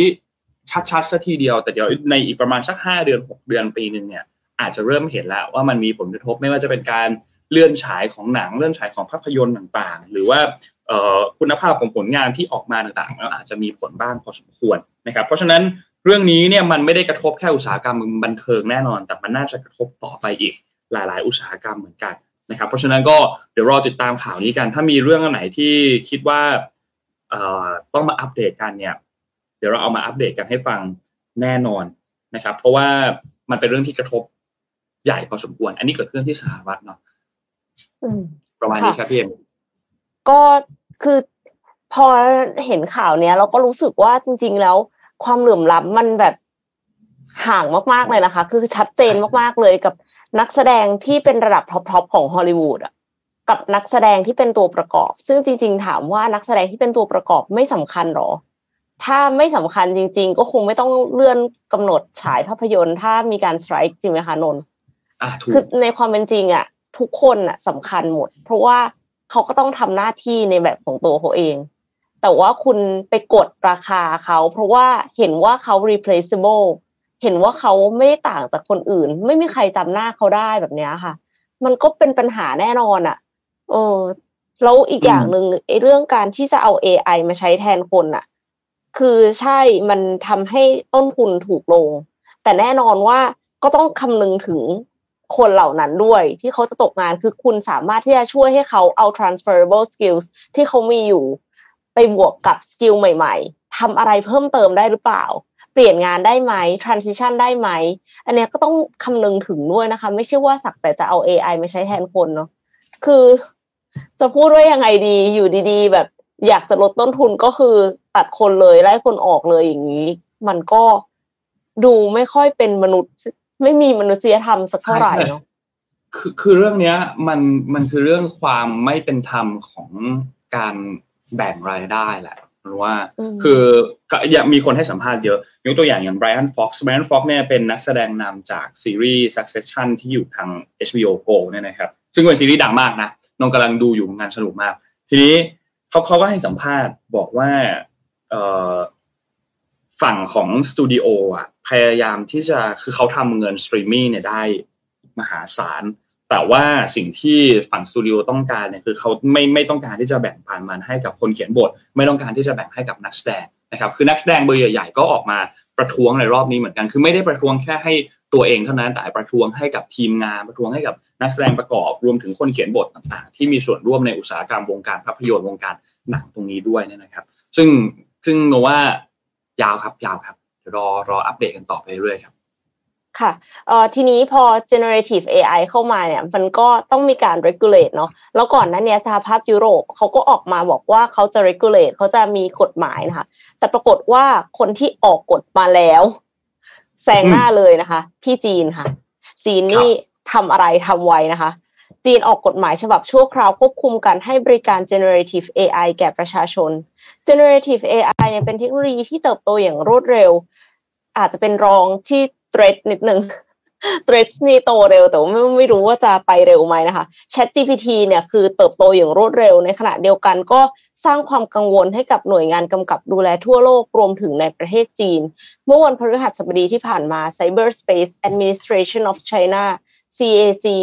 ชัดๆซะทีเดียวแต่เดี๋ยวในอีกประมาณสักห้าเดือนหกเดือนปีนึงเนี่ยอาจจะเริ่มเห็นแล้วว่ามันมีผลกระทบไม่ว่าจะเป็นการเลื่อนฉายของหนังเลื่อนฉายของภาพยนตร์ต่างๆหรือว่าคุณภาพของผลงานที่ออกมาต่างๆแล้วอาจจะมีผลบ้างพอสมควรนะครับเพราะฉะนั้น เรื่องนี้เนี่ยมันไม่ได้กระทบแค่อุตสาหกรรมบันเทิงแน่นอนแต่มันน่าจะกระทบต่อไปอีกหลายๆอุตสาหกรรมเหมือนกันนะครับเพราะฉะนั้นก็เดี๋ยวรอติดตามข่าวนี้กันถ้ามีเรื่องไหนที่คิดว่าเอ่อต้องมาอัปเดตกันเนี่ยเดี๋ยวเราเอามาอัปเดตกันให้ฟังแน่นอนนะครับเพราะว่ามันเป็นเรื่องที่กระทบใหญ่พอสมควรอันนี้เกิดขึ้นที่สหรัฐเนาะประมาณนี้ครับพี่เอ็มก็คือพอเห็นข่าวเนี้ยเราก็รู้สึกว่าจริงๆแล้วความเหลื่อมล้ำมันแบบห่างมากๆเลยนะคะคือชัดเจนมากๆเลยกับนักแสดงที่เป็นระดับท็อปๆของฮอลลีวูดอ่ะกับนักแสดงที่เป็นตัวประกอบซึ่งจริงๆถามว่านักแสดงที่เป็นตัวประกอบไม่สำคัญหรอถ้าไม่สำคัญจริงๆก็คงไม่ต้องเลื่อนกำหนดฉายภาพยนตร์ถ้ามีการสไตรค์จริงไหมคะนนท์คือในความเป็นจริงอ่ะทุกคนอ่ะสำคัญหมดเพราะว่าเขาก็ต้องทำหน้าที่ในแบบของตัวเขาเองแต่ว่าคุณไปกดราคาเขาเพราะว่าเห็นว่าเขา replaceable เห็นว่าเขาไม่ได้ต่างจากคนอื่นไม่มีใครจำหน้าเขาได้แบบนี้ค่ะมันก็เป็นปัญหาแน่นอนอ่ะเออแล้วอีกอย่างนึงไอ้เรื่องการที่จะเอา เอ ไอ มาใช้แทนคนอ่ะคือใช่มันทำให้ต้นทุนถูกลงแต่แน่นอนว่าก็ต้องคำนึงถึงคนเหล่านั้นด้วยที่เขาจะตกงานคือคุณสามารถที่จะช่วยให้เขาเอา transferable skills ที่เขามีอยู่ไปบวกกับสกิลใหม่ๆทำอะไรเพิ่มเติมได้หรือเปล่าเปลี่ยนงานได้ไหม transition ได้ไหมอันเนี้ยก็ต้องคำนึงถึงด้วยนะคะไม่ใช่ว่าสักแต่จะเอา เอ ไอ มาใช้แทนคนเนาะคือจะพูดว่ายังไงดีอยู่ดีๆแบบอยากจะลดต้นทุนก็คือตัดคนเลยไล่คนออกเลยอย่างนี้มันก็ดูไม่ค่อยเป็นมนุษย์ไม่มีมนุษยธรรมสักเท่าไหร่เนาะคือคือเรื่องเนี้ยมันมันคือเรื่องความไม่เป็นธรรมของการแบ่งรายได้แหละรู้ว่าคือมีคนให้สัมภาษณ์เยอะยกตัวอย่างอย่างไบรอันฟ็อกซ์ไบรอันฟ็อกซ์เนี่ยเป็นนักแสดงนำจากซีรีส์ Succession ที่อยู่ทาง เอช บี โอ Go เนี่ยนะครับซึ่งเป็นซีรีส์ดังมากนะน้องกำลังดูอยู่งานสนุกมากทีนี้เขาเขาก็ให้สัมภาษณ์บอกว่าฝั่งของสตูดิโออ่ะพยายามที่จะคือเขาทำเงินสตรีมมิ่งเนี่ยได้มหาศาลแต่ว่าสิ่งที่ฝั่งสตูดิโอต้องการเนี่ยคือเขาไม่ไม่ต้องการที่จะแบ่งปันมันให้กับคนเขียนบทไม่ต้องการที่จะแบ่งให้กับนักแสดงนะครับคือนักแสดงเบอร์ใหญ่ๆก็ออกมาประท้วงในรอบนี้เหมือนกันคือไม่ได้ประท้วงแค่ให้ตัวเองเท่านั้นแต่ประท้วงให้กับทีมงานประท้วงให้กับนักแสดงประกอบรวมถึงคนเขียนบทต่างๆที่มีส่วนร่วมในอุตสาหกรรมวงการภาพยนตร์วงการหนังตรงนี้ด้วยเนี่ยนะครับซึ่งซึ่งเราว่ายาวครับยาวครับรอรออัปเดตกันต่อไปเรื่อยครับค่ะเอ่อทีนี้พอ generative เอ ไอ เข้ามาเนี่ยมันก็ต้องมีการ regulate เนาะแล้วก่อนหน้านี้สหภาพยุโรปเขาก็ออกมาบอกว่าเขาจะ regulate เขาจะมีกฎหมายนะคะแต่ปรากฏว่าคนที่ออกกฎมาแล้วแซงหน้าเลยนะคะที่จีนค่ะจีนนี่ทำอะไรทำไว้นะคะจีนออกกฎหมายฉบับชั่วคราวควบคุมการให้บริการ generative เอ ไอ แก่ประชาชน generative เอ ไอ เนี่ยเป็นเทคโนโลยีที่เติบโตอย่างรวดเร็วอาจจะเป็นรองที่Threads นิดนึง Threads นี่โตเร็วแต่ว่าไม่ไม่รู้ว่าจะไปเร็วไหมนะคะ ChatGPT เนี่ยคือเติบโตอย่างรวดเร็วในขณะเดียวกันก็สร้างความกังวลให้กับหน่วยงานกำกับดูแลทั่วโลกรวมถึงในประเทศจีนเมื่อวันพฤหัสบดีที่ผ่านมา Cyber Space Administration of China ซี เอ ซี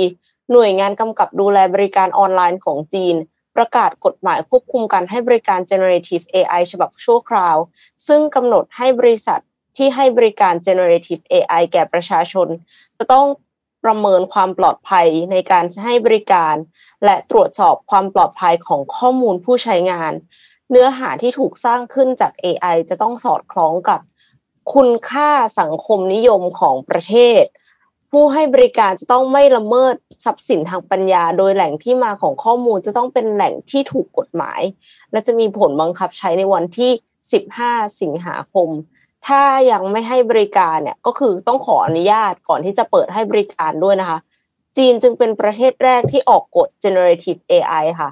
หน่วยงานกำกับดูแลบริการออนไลน์ของจีนประกาศกฎหมายควบคุมการให้บริการ Generative เอ ไอ ฉบับชั่วคราวซึ่งกำหนดให้บริษัทที่ให้บริการ generative เอ ไอ แก่ประชาชนจะต้องประเมินความปลอดภัยในการให้บริการและตรวจสอบความปลอดภัยของข้อมูลผู้ใช้งานเนื้อหาที่ถูกสร้างขึ้นจาก เอ ไอ จะต้องสอดคล้องกับคุณค่าสังคมนิยมของประเทศผู้ให้บริการจะต้องไม่ละเมิดทรัพย์สินทางปัญญาโดยแหล่งที่มาของข้อมูลจะต้องเป็นแหล่งที่ถูกกฎหมายและจะมีผลบังคับใช้ในวันที่สิบห้าสิงหาคมถ้ายังไม่ให้บริการเนี่ยก็คือต้องขออนุญาตก่อนที่จะเปิดให้บริการด้วยนะคะจีนจึงเป็นประเทศแรกที่ออกกฎ generative เอ ไอ ค่ะ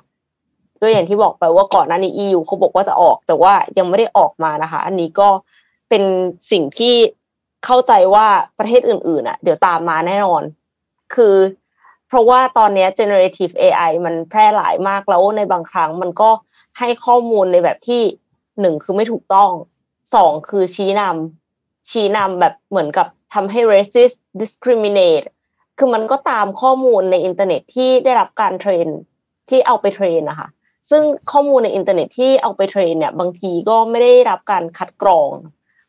ก็อย่างที่บอกไปว่าก่อนหน้านี้ อี ยู เขาบอกว่าจะออกแต่ว่ายังไม่ได้ออกมานะคะอันนี้ก็เป็นสิ่งที่เข้าใจว่าประเทศอื่นๆอ่ะเดี๋ยวตามมาแน่นอนคือเพราะว่าตอนนี้ generative เอ ไอ มันแพร่หลายมากแล้วในบางครั้งมันก็ให้ข้อมูลในแบบที่หนึ่งคือไม่ถูกต้องสองคือชี้นำชี้นำแบบเหมือนกับทำให้ racist discriminate คือมันก็ตามข้อมูลในอินเทอร์เน็ตที่ได้รับการเทรนที่เอาไปเทรนนะคะซึ่งข้อมูลในอินเทอร์เน็ตที่เอาไปเทรนเนี่ยบางทีก็ไม่ได้รับการคัดกรอง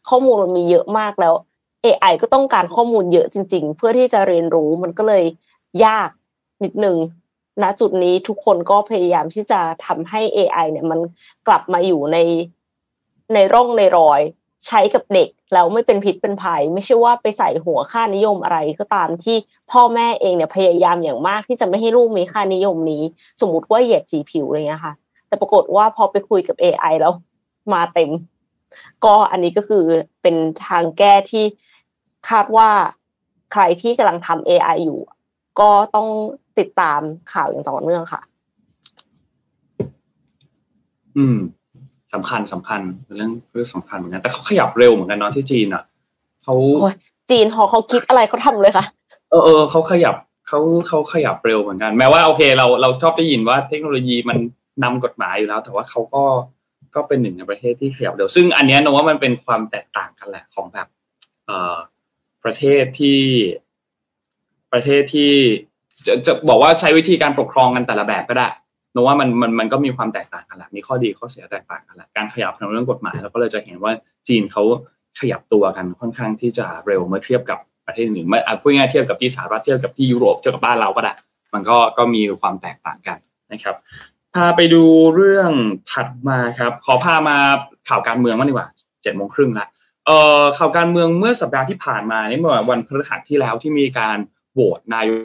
ข้อมูลมันมีเยอะมากแล้ว เอ ไอ ก็ต้องการข้อมูลเยอะจริงๆเพื่อที่จะเรียนรู้มันก็เลยยากนิดนึงณจุดนี้ทุกคนก็พยายามที่จะทำให้ เอ ไอ เนี่ยมันกลับมาอยู่ในในร่องในรอยใช้กับเด็กแล้วไม่เป็นพิษเป็นภัยไม่ใช่ว่าไปใส่หัวค่านิยมอะไรก็ตามที่พ่อแม่เองเนี่ยพยายามอย่างมากที่จะไม่ให้ลูกมีค่านิยมนี้สมมุติว่าเหยียดสีผิวอะไรเงี้ยค่ะแต่ปรากฏว่าพอไปคุยกับ เอ ไอ แล้วมาเต็มก็อันนี้ก็คือเป็นทางแก้ที่คาดว่าใครที่กำลังทำ เอ ไอ อยู่ก็ต้องติดตามข่าวอย่างต่อเนื่องค่ะอืมสำคัญสำคัญเรื่องเรื่องสำคัญเหมือนกันแต่เขาขยับเร็วเหมือนกันเนาะที่จีนอ่ะเขาจีนพอเขาคิดอะไรเขาทำเลยค่ะเออเออเขาขยับเขาเขาขยับเร็วเหมือนกันแม้ว่าโอเคเราเราชอบได้ยินว่าเทคโนโลยีมันนำกฎหมายอยู่แล้วแต่ว่าเขาก็ก็เป็นหนึ่งในประเทศที่ขยับเร็วซึ่งอันนี้นึกว่ามันเป็นความแตกต่างกันแหละของแบบเอ่อประเทศที่ประเทศที่จะจะบอกว่าใช้วิธีการปกครองกันแต่ละแบบก็ได้โน้ว่ามันมันมันก็มีความแตกต่างกันแหละมีข้อดีข้อเสียแตกต่างกันแหละการขยับทางเรื่องกฎหมายเราก็เลยจะเห็นว่าจีนเขาขยับตัวกันค่อนข้างที่จะเร็วเมื่อเทียบกับประเทศอื่นเมื่อพูดง่ายเทียบกับที่สหรัฐเทียบกับที่ยุโรปเทียบกับบ้านเราก็ได้มันก็ก็มีความแตกต่างกันนะครับพาไปดูเรื่องถัดมาครับขอพามาข่าวการเมืองบ้างดีกว่าเจ็ดโมงครึ่งละเอ่อข่าวการเมืองเมื่อสัปดาห์ที่ผ่านมานี่เมื่อวันพฤหัสที่แล้วที่มีการโหวตนายก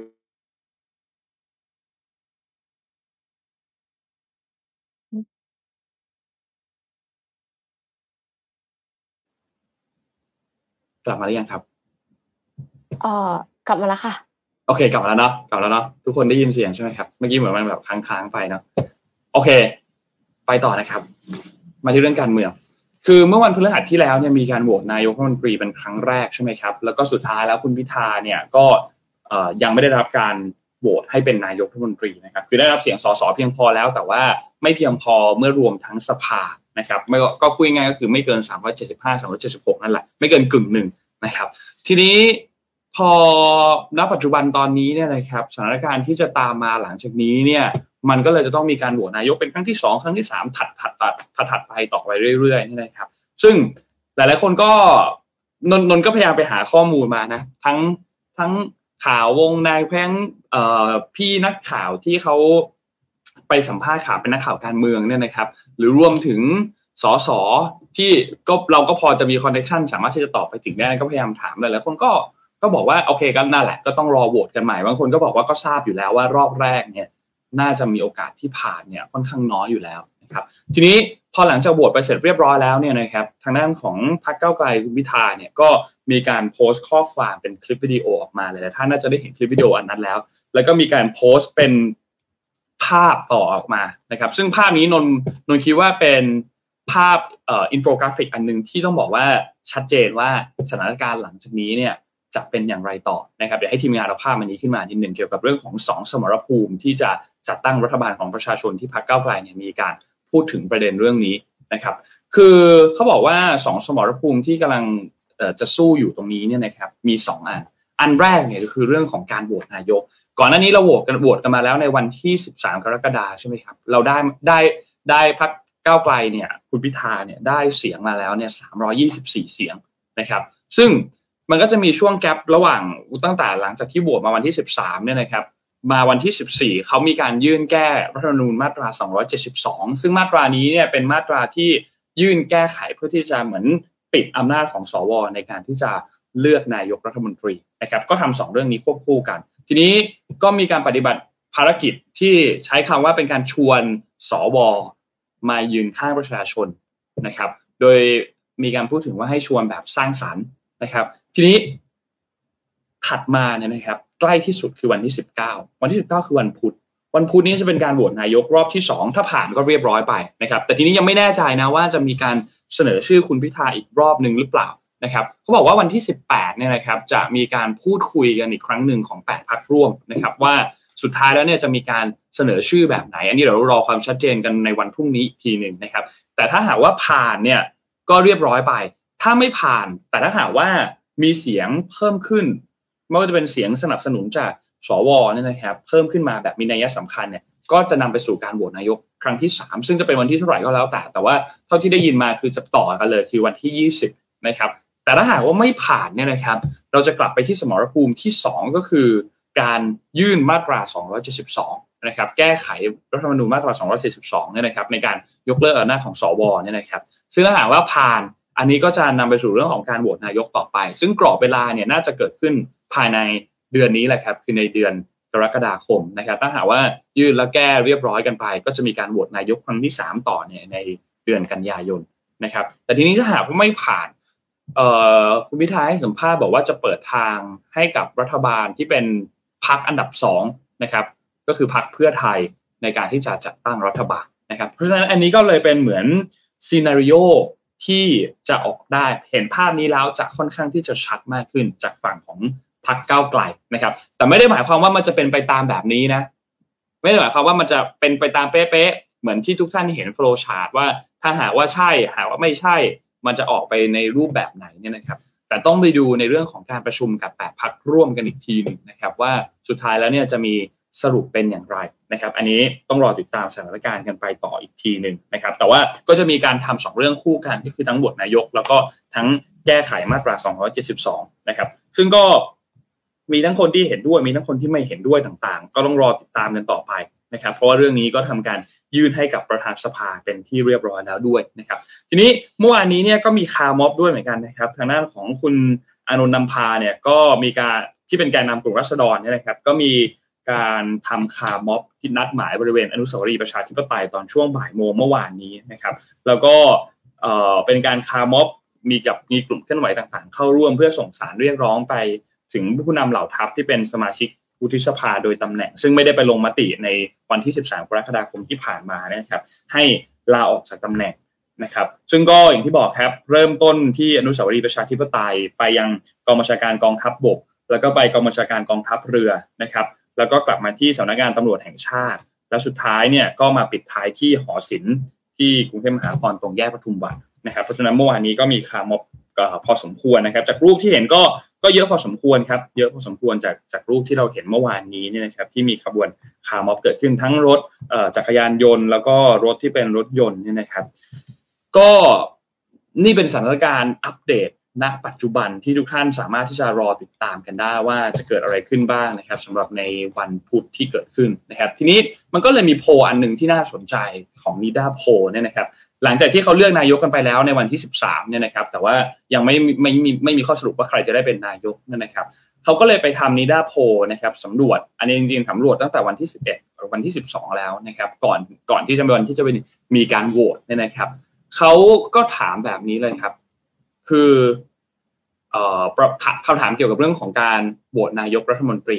กลับมาหรือยังครับเอ่อกลับมาแล้วค่ะโอเคกลับมาแล้วเนาะกลับมาแล้วเนาะทุกคนได้ยินเสียงใช่ไหมครับเมื่อกี้เหมือนมันแบบค้างๆไปเนาะโอเคไปต่อนะครับมาที่เรื่องการเมืองคือเมื่อวันพฤหัสที่แล้วเนี่ยมีการโหวตนายกรัฐมนตรีเป็นครั้งแรกใช่ไหมครับแล้วก็สุดท้ายแล้วคุณพิธาเนี่ยก็เอ่อยังไม่ได้รับการโหวตให้เป็นนายกรัฐมนตรีนะครับคือได้รับเสียงสสเพียงพอแล้วแต่ว่าไม่เพียงพอเมื่อรวมทั้งสภานะครับไม่ก็คุยง่ายก็คือไม่เกินสามร้อยเจ็ดสิบห้า สามร้อยเจ็ดสิบหกนั่นแหละไม่เกินกึ่งหนึ่งนะครับทีนี้พอณปัจจุบันตอนนี้เนี่ยนะครับสถานการณ์ที่จะตามมาหลังจากนี้เนี่ยมันก็เลยจะต้องมีการโหวตนายกเป็นครั้งที่สองครั้งที่สามถัดถัดถัดถัดไปต่อไปเรื่อยๆนี่นะครับซึ่งหลายๆคนก็นนนก็พยายามไปหาข้อมูลมานะทั้งทั้งข่าววงในแพงเอ่อพี่นักข่าวที่เขาไปสัมภาษณ์ข่าวเป็นนักข่าวการเมืองเนี่ยนะครับหรือรวมถึงสสที่ก็เราก็พอจะมีคอนเนคชั่นสามารถที่จะตอบไปถึงได้ก็พยายามถามหลายๆคนก็ก็บอกว่าโอเคก็นั่นแหละก็ต้องรอโหวตกันใหม่บางคนก็บอกว่าก็ทราบอยู่แล้วว่ารอบแรกเนี่ยน่าจะมีโอกาสที่ผ่านเนี่ยค่อนข้างน้อยอยู่แล้วนะครับทีนี้พอหลังจากโหวตไปเสร็จเรียบร้อยแล้วเนี่ยนะครับทางด้านของพรรคก้าวไกลคุณพิธาเนี่ยก็มีการโพสต์ข้อความเป็นคลิปวิดีโอออกมาหลายๆท่านน่าจะได้เห็นคลิปวิดีโออันนั้นแล้วแล้วก็มีการโพสต์เป็นภาพต่อออกมานะครับซึ่งภาพนี้นนนนคิดว่าเป็นภาพเอ่ออินโฟกราฟิกอันนึงที่ต้องบอกว่าชัดเจนว่าสถานการณ์หลังจากนี้เนี่ยจะเป็นอย่างไรต่อนะครับเดี๋ยวให้ทีมงานเอาภาพอันนี้ขึ้นมานิดนึงเกี่ยวกับเรื่องของสองสมรภูมิที่จะจัดตั้งรัฐบาลของประชาชนที่พรรคก้าวไกลเนี่ยมีการพูดถึงประเด็นเรื่องนี้นะครับคือเขาบอกว่าสองสมรภูมิที่กำลังเอ่อจะสู้อยู่ตรงนี้เนี่ยนะครับมีสองอันอันแรกเนี่ยก็คือเรื่องของการโหวตนายกก่อนหน้านี้เราโหวตกันโหวตกันมาแล้วในวันที่สิบสาม กรกฎาคมใช่ไหมครับเราได้ได้ได้พรรคก้าวไกลเนี่ยคุณพิธาเนี่ยได้เสียงมาแล้วเนี่ยสามร้อยยี่สิบสี่เสียงนะครับซึ่งมันก็จะมีช่วงแกลบระหว่างตั้งแต่หลังจากที่โหวตมาวันที่สิบสามเนี่ยนะครับมาวันที่สิบสี่เขามีการยื่นแก้รัฐธรรมนูญมาตราสองร้อยเจ็ดสิบสองซึ่งมาตรานี้เนี่ยเป็นมาตราที่ยื่นแก้ไขเพื่อที่จะเหมือนปิดอำนาจของสวในการที่จะเลือกนายกรัฐมนตรีนะครับก็ทำสองเรื่องนี้ควบคู่กันทีนี้ก็มีการปฏิบัติภารกิจที่ใช้คำว่าเป็นการชวนสวมายืนข้างประชาชนนะครับโดยมีการพูดถึงว่าให้ชวนแบบสร้างสรรค์นะครับทีนี้ถัดมาเนี่ยนะครับใกล้ที่สุดคือวันที่สิบเก้าวันที่สิบเก้าคือวันพุธวันพุธนี้จะเป็นการโหวตนายกรอบที่สองถ้าผ่านก็เรียบร้อยไปนะครับแต่ทีนี้ยังไม่แน่ใจนะว่าจะมีการเสนอชื่อคุณพิธาอีกรอบนึงหรือเปล่านะครับเขาบอกว่าวันที่สิบแปดเนี่ยนะครับจะมีการพูดคุยกันอีกครั้งนึงของแปดพรรคร่วมนะครับว่าสุดท้ายแล้วเนี่ยจะมีการเสนอชื่อแบบไหนอันนี้เดี๋ยวรอความชัดเจนกันในวันพรุ่งนี้อีกทีนึงนะครับแต่ถ้าหากว่าผ่านเนี่ยก็เรียบร้อยไปถ้าไม่ผ่านแต่ถ้าหากว่ามีเสียงเพิ่มขึ้นไม่ว่าจะเป็นเสียงสนับสนุนจากสวเนี่ยนะครับเพิ่มขึ้นมาแบบมีนัยสำคัญเนี่ยก็จะนำไปสู่การโหวตนายกครั้งที่สามซึ่งจะเป็นวันที่เท่าไหร่ก็แล้วแต่แต่ว่าเท่าที่ได้ยินมาคือจะต่อกันเลยคือวันที่ยี่สิบ นะครับแต่ถ้าหากว่าไม่ผ่านเนี่ยนะครับเราจะกลับไปที่สมรภูมิที่สองก็คือการยื่นมาตราสองร้อยเจ็ดสิบสองนะครับแก้ไขรัฐธรรมนูญมาตราสองร้อยเจ็ดสิบสองเนี่ยนะครับในการยกเลิกอำนาจของสวเนี่ยนะครับซึ่งถ้าหากว่าผ่านอันนี้ก็จะนำไปสู่เรื่องของการโหวตนายกต่อไปซึ่งกรอบเวลาเนี่ยน่าจะเกิดขึ้นภายในเดือนนี้แหละครับคือในเดือนกรกฎาคมนะครับถ้าหากว่ายื่นแล้วแก้เรียบร้อยกันไปก็จะมีการโหวตนายกครั้งที่สามต่อเนี่ยในเดือนกันยายนนะครับแต่ทีนี้ถ้าหากว่าไม่ผ่านเอ่อคุณพิธาให้สัมภาษณ์บอกว่าจะเปิดทางให้กับรัฐบาลที่เป็นพรรคอันดับสองนะครับก็คือพรรคเพื่อไทยในการที่จะจัดตั้งรัฐบาลนะครับเพราะฉะนั้นอันนี้ก็เลยเป็นเหมือนซีนาริโอที่จะออกได้เห็นภาพนี้แล้วจะค่อนข้างที่จะชัดมากขึ้นจากฝั่งของพรรคก้าวไกลนะครับแต่ไม่ได้หมายความว่ามันจะเป็นไปตามแบบนี้นะไม่ได้หมายความว่ามันจะเป็นไปตามเป๊ะๆเหมือนที่ทุกท่านเห็นโฟลว์ชาร์ตว่าถ้าหากว่าใช่หากว่าไม่ใช่มันจะออกไปในรูปแบบไหนเนี่ยนะครับแต่ต้องไปดูในเรื่องของการประชุมกับแปดพรรคร่วมกันอีกทีนึงนะครับว่าสุดท้ายแล้วเนี่ยจะมีสรุปเป็นอย่างไรนะครับอันนี้ต้องรอติดตามสถานการณ์กันไปต่ออีกทีนึงนะครับแต่ว่าก็จะมีการทำสองเรื่องคู่กันก็คือทั้งบทนายกแล้วก็ทั้งแก้ไขมาตราสองร้อยเจ็ดสิบสองนะครับซึ่งก็มีทั้งคนที่เห็นด้วยมีทั้งคนที่ไม่เห็นด้วยต่างๆก็ต้องรอติดตามกันต่อไปนะครับเพราะว่าเรื่องนี้ก็ทำการยื่นให้กับประธานสภาเป็นที่เรียบร้อยแล้วด้วยนะครับทีนี้เมื่อวานนี้เนี่ยก็มีคาร์ม็อบด้วยเหมือนกันนะครับทางด้านของคุณอานนท์นำพาเนี่ยก็มีการที่เป็นแกนนำกลุ่มราษฎรเนี่ยนะครับก็มีการทำคาร์ม็อบที่นัดหมายบริเวณอนุสาวรีย์ประชาธิปไตยตอนช่วงบ่ายโมงเมื่อวานนี้นะครับแล้วก็เอ่อเป็นการคาร์ม็อบมีกับมีกลุ่มเคลื่อนไหวต่างๆเข้าร่วมเพื่อส่งสารเรียกร้องไปถึงผู้นำเหล่าทัพที่เป็นสมาชิกวุฒิสภาโดยตำแหน่งซึ่งไม่ได้ไปลงมติในวันที่สิบสามกรกฎาคมที่ผ่านมานะครับให้ลาออกจากตำแหน่งนะครับซึ่งก็อย่างที่บอกครับเริ่มต้นที่อนุสาวรีย์ประชาธิปไตยไปยังกองบัญชาการกองทัพบกแล้วก็ไปกองบัญชาการกองทัพเรือนะครับแล้วก็กลับมาที่สำนักงานตำรวจแห่งชาติแล้วสุดท้ายเนี่ยก็มาปิดท้ายที่หอศิลป์ที่กรุงเทพมหานครตรงแยกปทุมวันนะครับเพราะฉะนั้นเมื่อวานนี้ก็มีคาร์ม็อบพอสมควรนะครับจากรูปที่เห็นก็ก็เยอะพอสมควรครับเยอะพอสมควรจากจากรูปที่เราเห็นเมื่อวานนี้เนี่ยนะครับที่มีขบวนคาร์ม็อบเกิดขึ้นทั้งรถจักรยานยนต์แล้วก็รถที่เป็นรถยนต์เนี่ยนะครับก็นี่เป็นสถานการณ์อัปเดตณปัจจุบันที่ทุกท่านสามารถที่จะรอติดตามกันได้ว่าจะเกิดอะไรขึ้นบ้างนะครับสำหรับในวันพุธที่เกิดขึ้นนะครับทีนี้มันก็เลยมีโพลอันนึงที่น่าสนใจของนิดาโพลเนี่ยนะครับหลังจากที่เขาเลือกนายกกันไปแล้วในวันที่สิบสามเนี่ยนะครับแต่ว่ายังไม่ไม่มีไม่มีข้อสรุปว่าใครจะได้เป็นนายกนั่นนะครับเขาก็เลยไปทำนิดาโพลนะครับสำรวจอันนี้จริงๆสำรวจตั้งแต่วันที่สิบเอ็ดหรือวันที่สิบสองแล้วนะครับก่อนก่อนที่จะเป็นวันที่จะมีการโหวตเนี่ยนะครับเขาก็ถามแบบนี้เลยครับคือเอ่อคำถามเกี่ยวกับเรื่องของการโหวตนายกรัฐมนตรี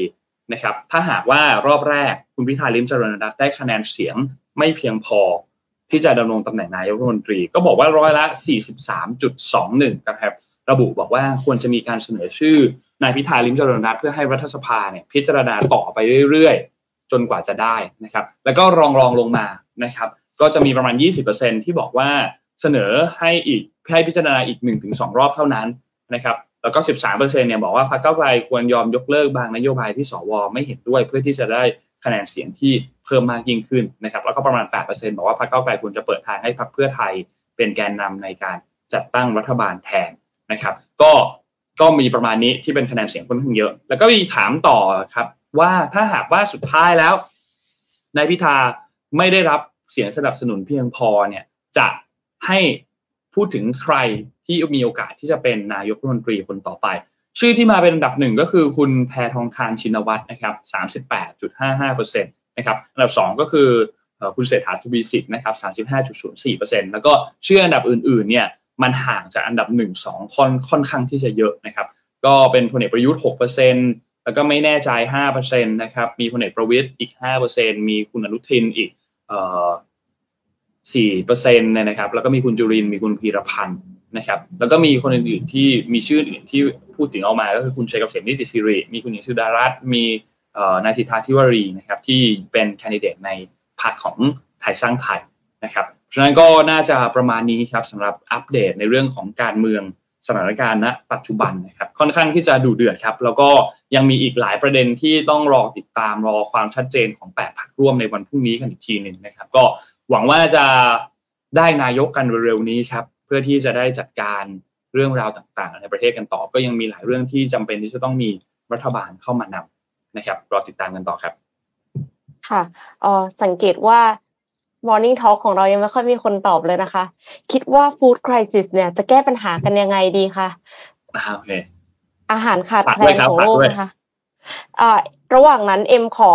นะครับถ้าหากว่ารอบแรกคุณพิธาลิ้มเจริญรัตน์ได้คะแนนเสียงไม่เพียงพอที่จะดำรงตำแหน่งนายกรัฐมนตรีก็บอกว่าร้อยละ สี่สิบสามจุดสองหนึ่ง นะครับระบุบอกว่าควรจะมีการเสนอชื่อนายพิธาลิ้มเจริญรัตน์เพื่อให้รัฐสภาเนี่ยพิจารณาต่อไปเรื่อยๆจนกว่าจะได้นะครับแล้วก็รองรองลงมานะครับก็จะมีประมาณ ยี่สิบเปอร์เซ็นต์ ที่บอกว่าเสนอให้อีกให้พิจารณาอีก หนึ่งถึงสอง รอบเท่านั้นนะครับแล้วก็ สิบสามเปอร์เซ็นต์ เนี่ยบอกว่าพรรคก้าวไกลควรยอมยกเลิกบางนโยบายที่สวไม่เห็นด้วยเพื่อที่จะได้คะแนนเสียงที่เพิ่มมากยิ่งขึ้นนะครับแล้วก็ประมาณ แปดเปอร์เซ็นต์ บอกว่าพรรคก้าวไกลควรจะเปิดทางให้พรรคเพื่อไทยเป็นแกนนำในการจัดตั้งรัฐบาลแทนนะครับก็ก็มีประมาณนี้ที่เป็นคะแนนเสียงค่อนข้างเยอะแล้วก็มีถามต่อครับว่าถ้าหากว่าสุดท้ายแล้วนายพิธาไม่ได้รับเสียงสนับสนุนเพียงพอเนี่ยจะให้พูดถึงใครที่มีโอกาสที่จะเป็นนายกรัฐมนตรีคนต่อไปชื่อที่มาเป็นอันดับหนึ่งก็คือคุณแพทองธารชินวัตรนะครับ สามสิบแปดจุดห้าห้าเปอร์เซ็นต์ นะครับอันดับสองก็คือคุณเศรษฐาทวีสินนะครับ สามสิบห้าจุดศูนย์สี่เปอร์เซ็นต์ แล้วก็ชื่ออันดับอื่นๆเนี่ยมันห่างจากอันดับหนึ่ง สองค่อนค่อนข้างที่จะเยอะนะครับก็เป็นพลเอกประยุทธ์ หกเปอร์เซ็นต์ แล้วก็ไม่แน่ใจ ห้าเปอร์เซ็นต์ นะครับมีพลเอกประวิตรอีก ห้าเปอร์เซ็นต์ มีคุณอนุทินอีกเอ่อ สี่เปอร์เซ็นต์ เนี่ยนะครับแล้วก็มีคุณจุรินทร์มีคุณพีรพันธ์นะครับแล้วก็มีคนอื่นๆที่มีชื่ออื่นที่พูดถึงออกมาก็คือคุณชัยเกษมนิติสิริมีคุณหญิงสุดารัตน์มีเอ่อนายสิทธาธิวรีนะครับที่เป็นแคนดิเดตในพรรคของไทยสร้างไทยนะครับฉะนั้นก็น่าจะประมาณนี้ครับสำหรับอัปเดตในเรื่องของการเมืองสถานการณ์ณปัจจุบันนะครับค่อนข้างที่จะดุเดือดครับแล้วก็ยังมีอีกหลายประเด็นที่ต้องรอติดตามรอความชัดเจนของแปดพรรคร่วมในวันพรุ่งนี้กันอีกทีนึงนะครับก็หวังว่าจะได้นายกกันเร็วๆนี้ครับเพื่อที่จะได้จัดการ เรื่องราวต่างๆในประเทศกันต่อก็ยังมีหลายเรื่องที่จำเป็นที่จะต้องมีรัฐบาลเข้ามานำนะครับรอติดตามกันต่อครับค่ะเอ่อสังเกตว่า Morning Talk ของเรายังไม่ค่อยมีคนตอบเลยนะคะคิดว่า Food Crisis เนี่ยจะแก้ปัญหากันยังไงดีคะอ่าโอเคอาหารขาดแคลนของโลกนะคะอ่าระหว่างนั้นเอ็มขอ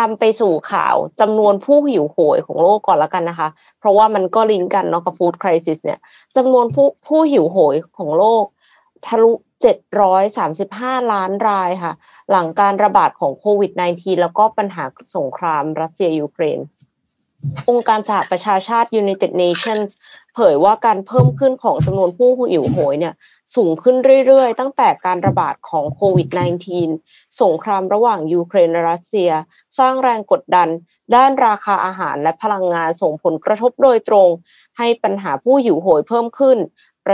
นำไปสู่ข่าวจำนวนผู้หิวโหยของโลกก่อนละกันนะคะเพราะว่ามันก็ลิงก์กันเนาะกับ Food Crisis เนี่ยจำนวนผู้ผู้หิวโหยของโลกทะลุเจ็ดร้อยสามสิบห้าล้านรายค่ะหลังการระบาดของโควิด สิบเก้า แล้วก็ปัญหาสงครามรัสเซียยูเครนองค์การสหประชาชาติ United Nations เผยว่าการเพิ่มขึ้นของจำนวนผู้หิวโหยเนี่ยสูงขึ้นเรื่อยๆตั้งแต่การระบาดของโควิด สิบเก้า สงครามระหว่างยูเครนและรัสเซียสร้างแรงกดดันด้านราคาอาหารและพลังงานส่งผลกระทบโดยตรงให้ปัญหาผู้หิวโหยเพิ่มขึ้น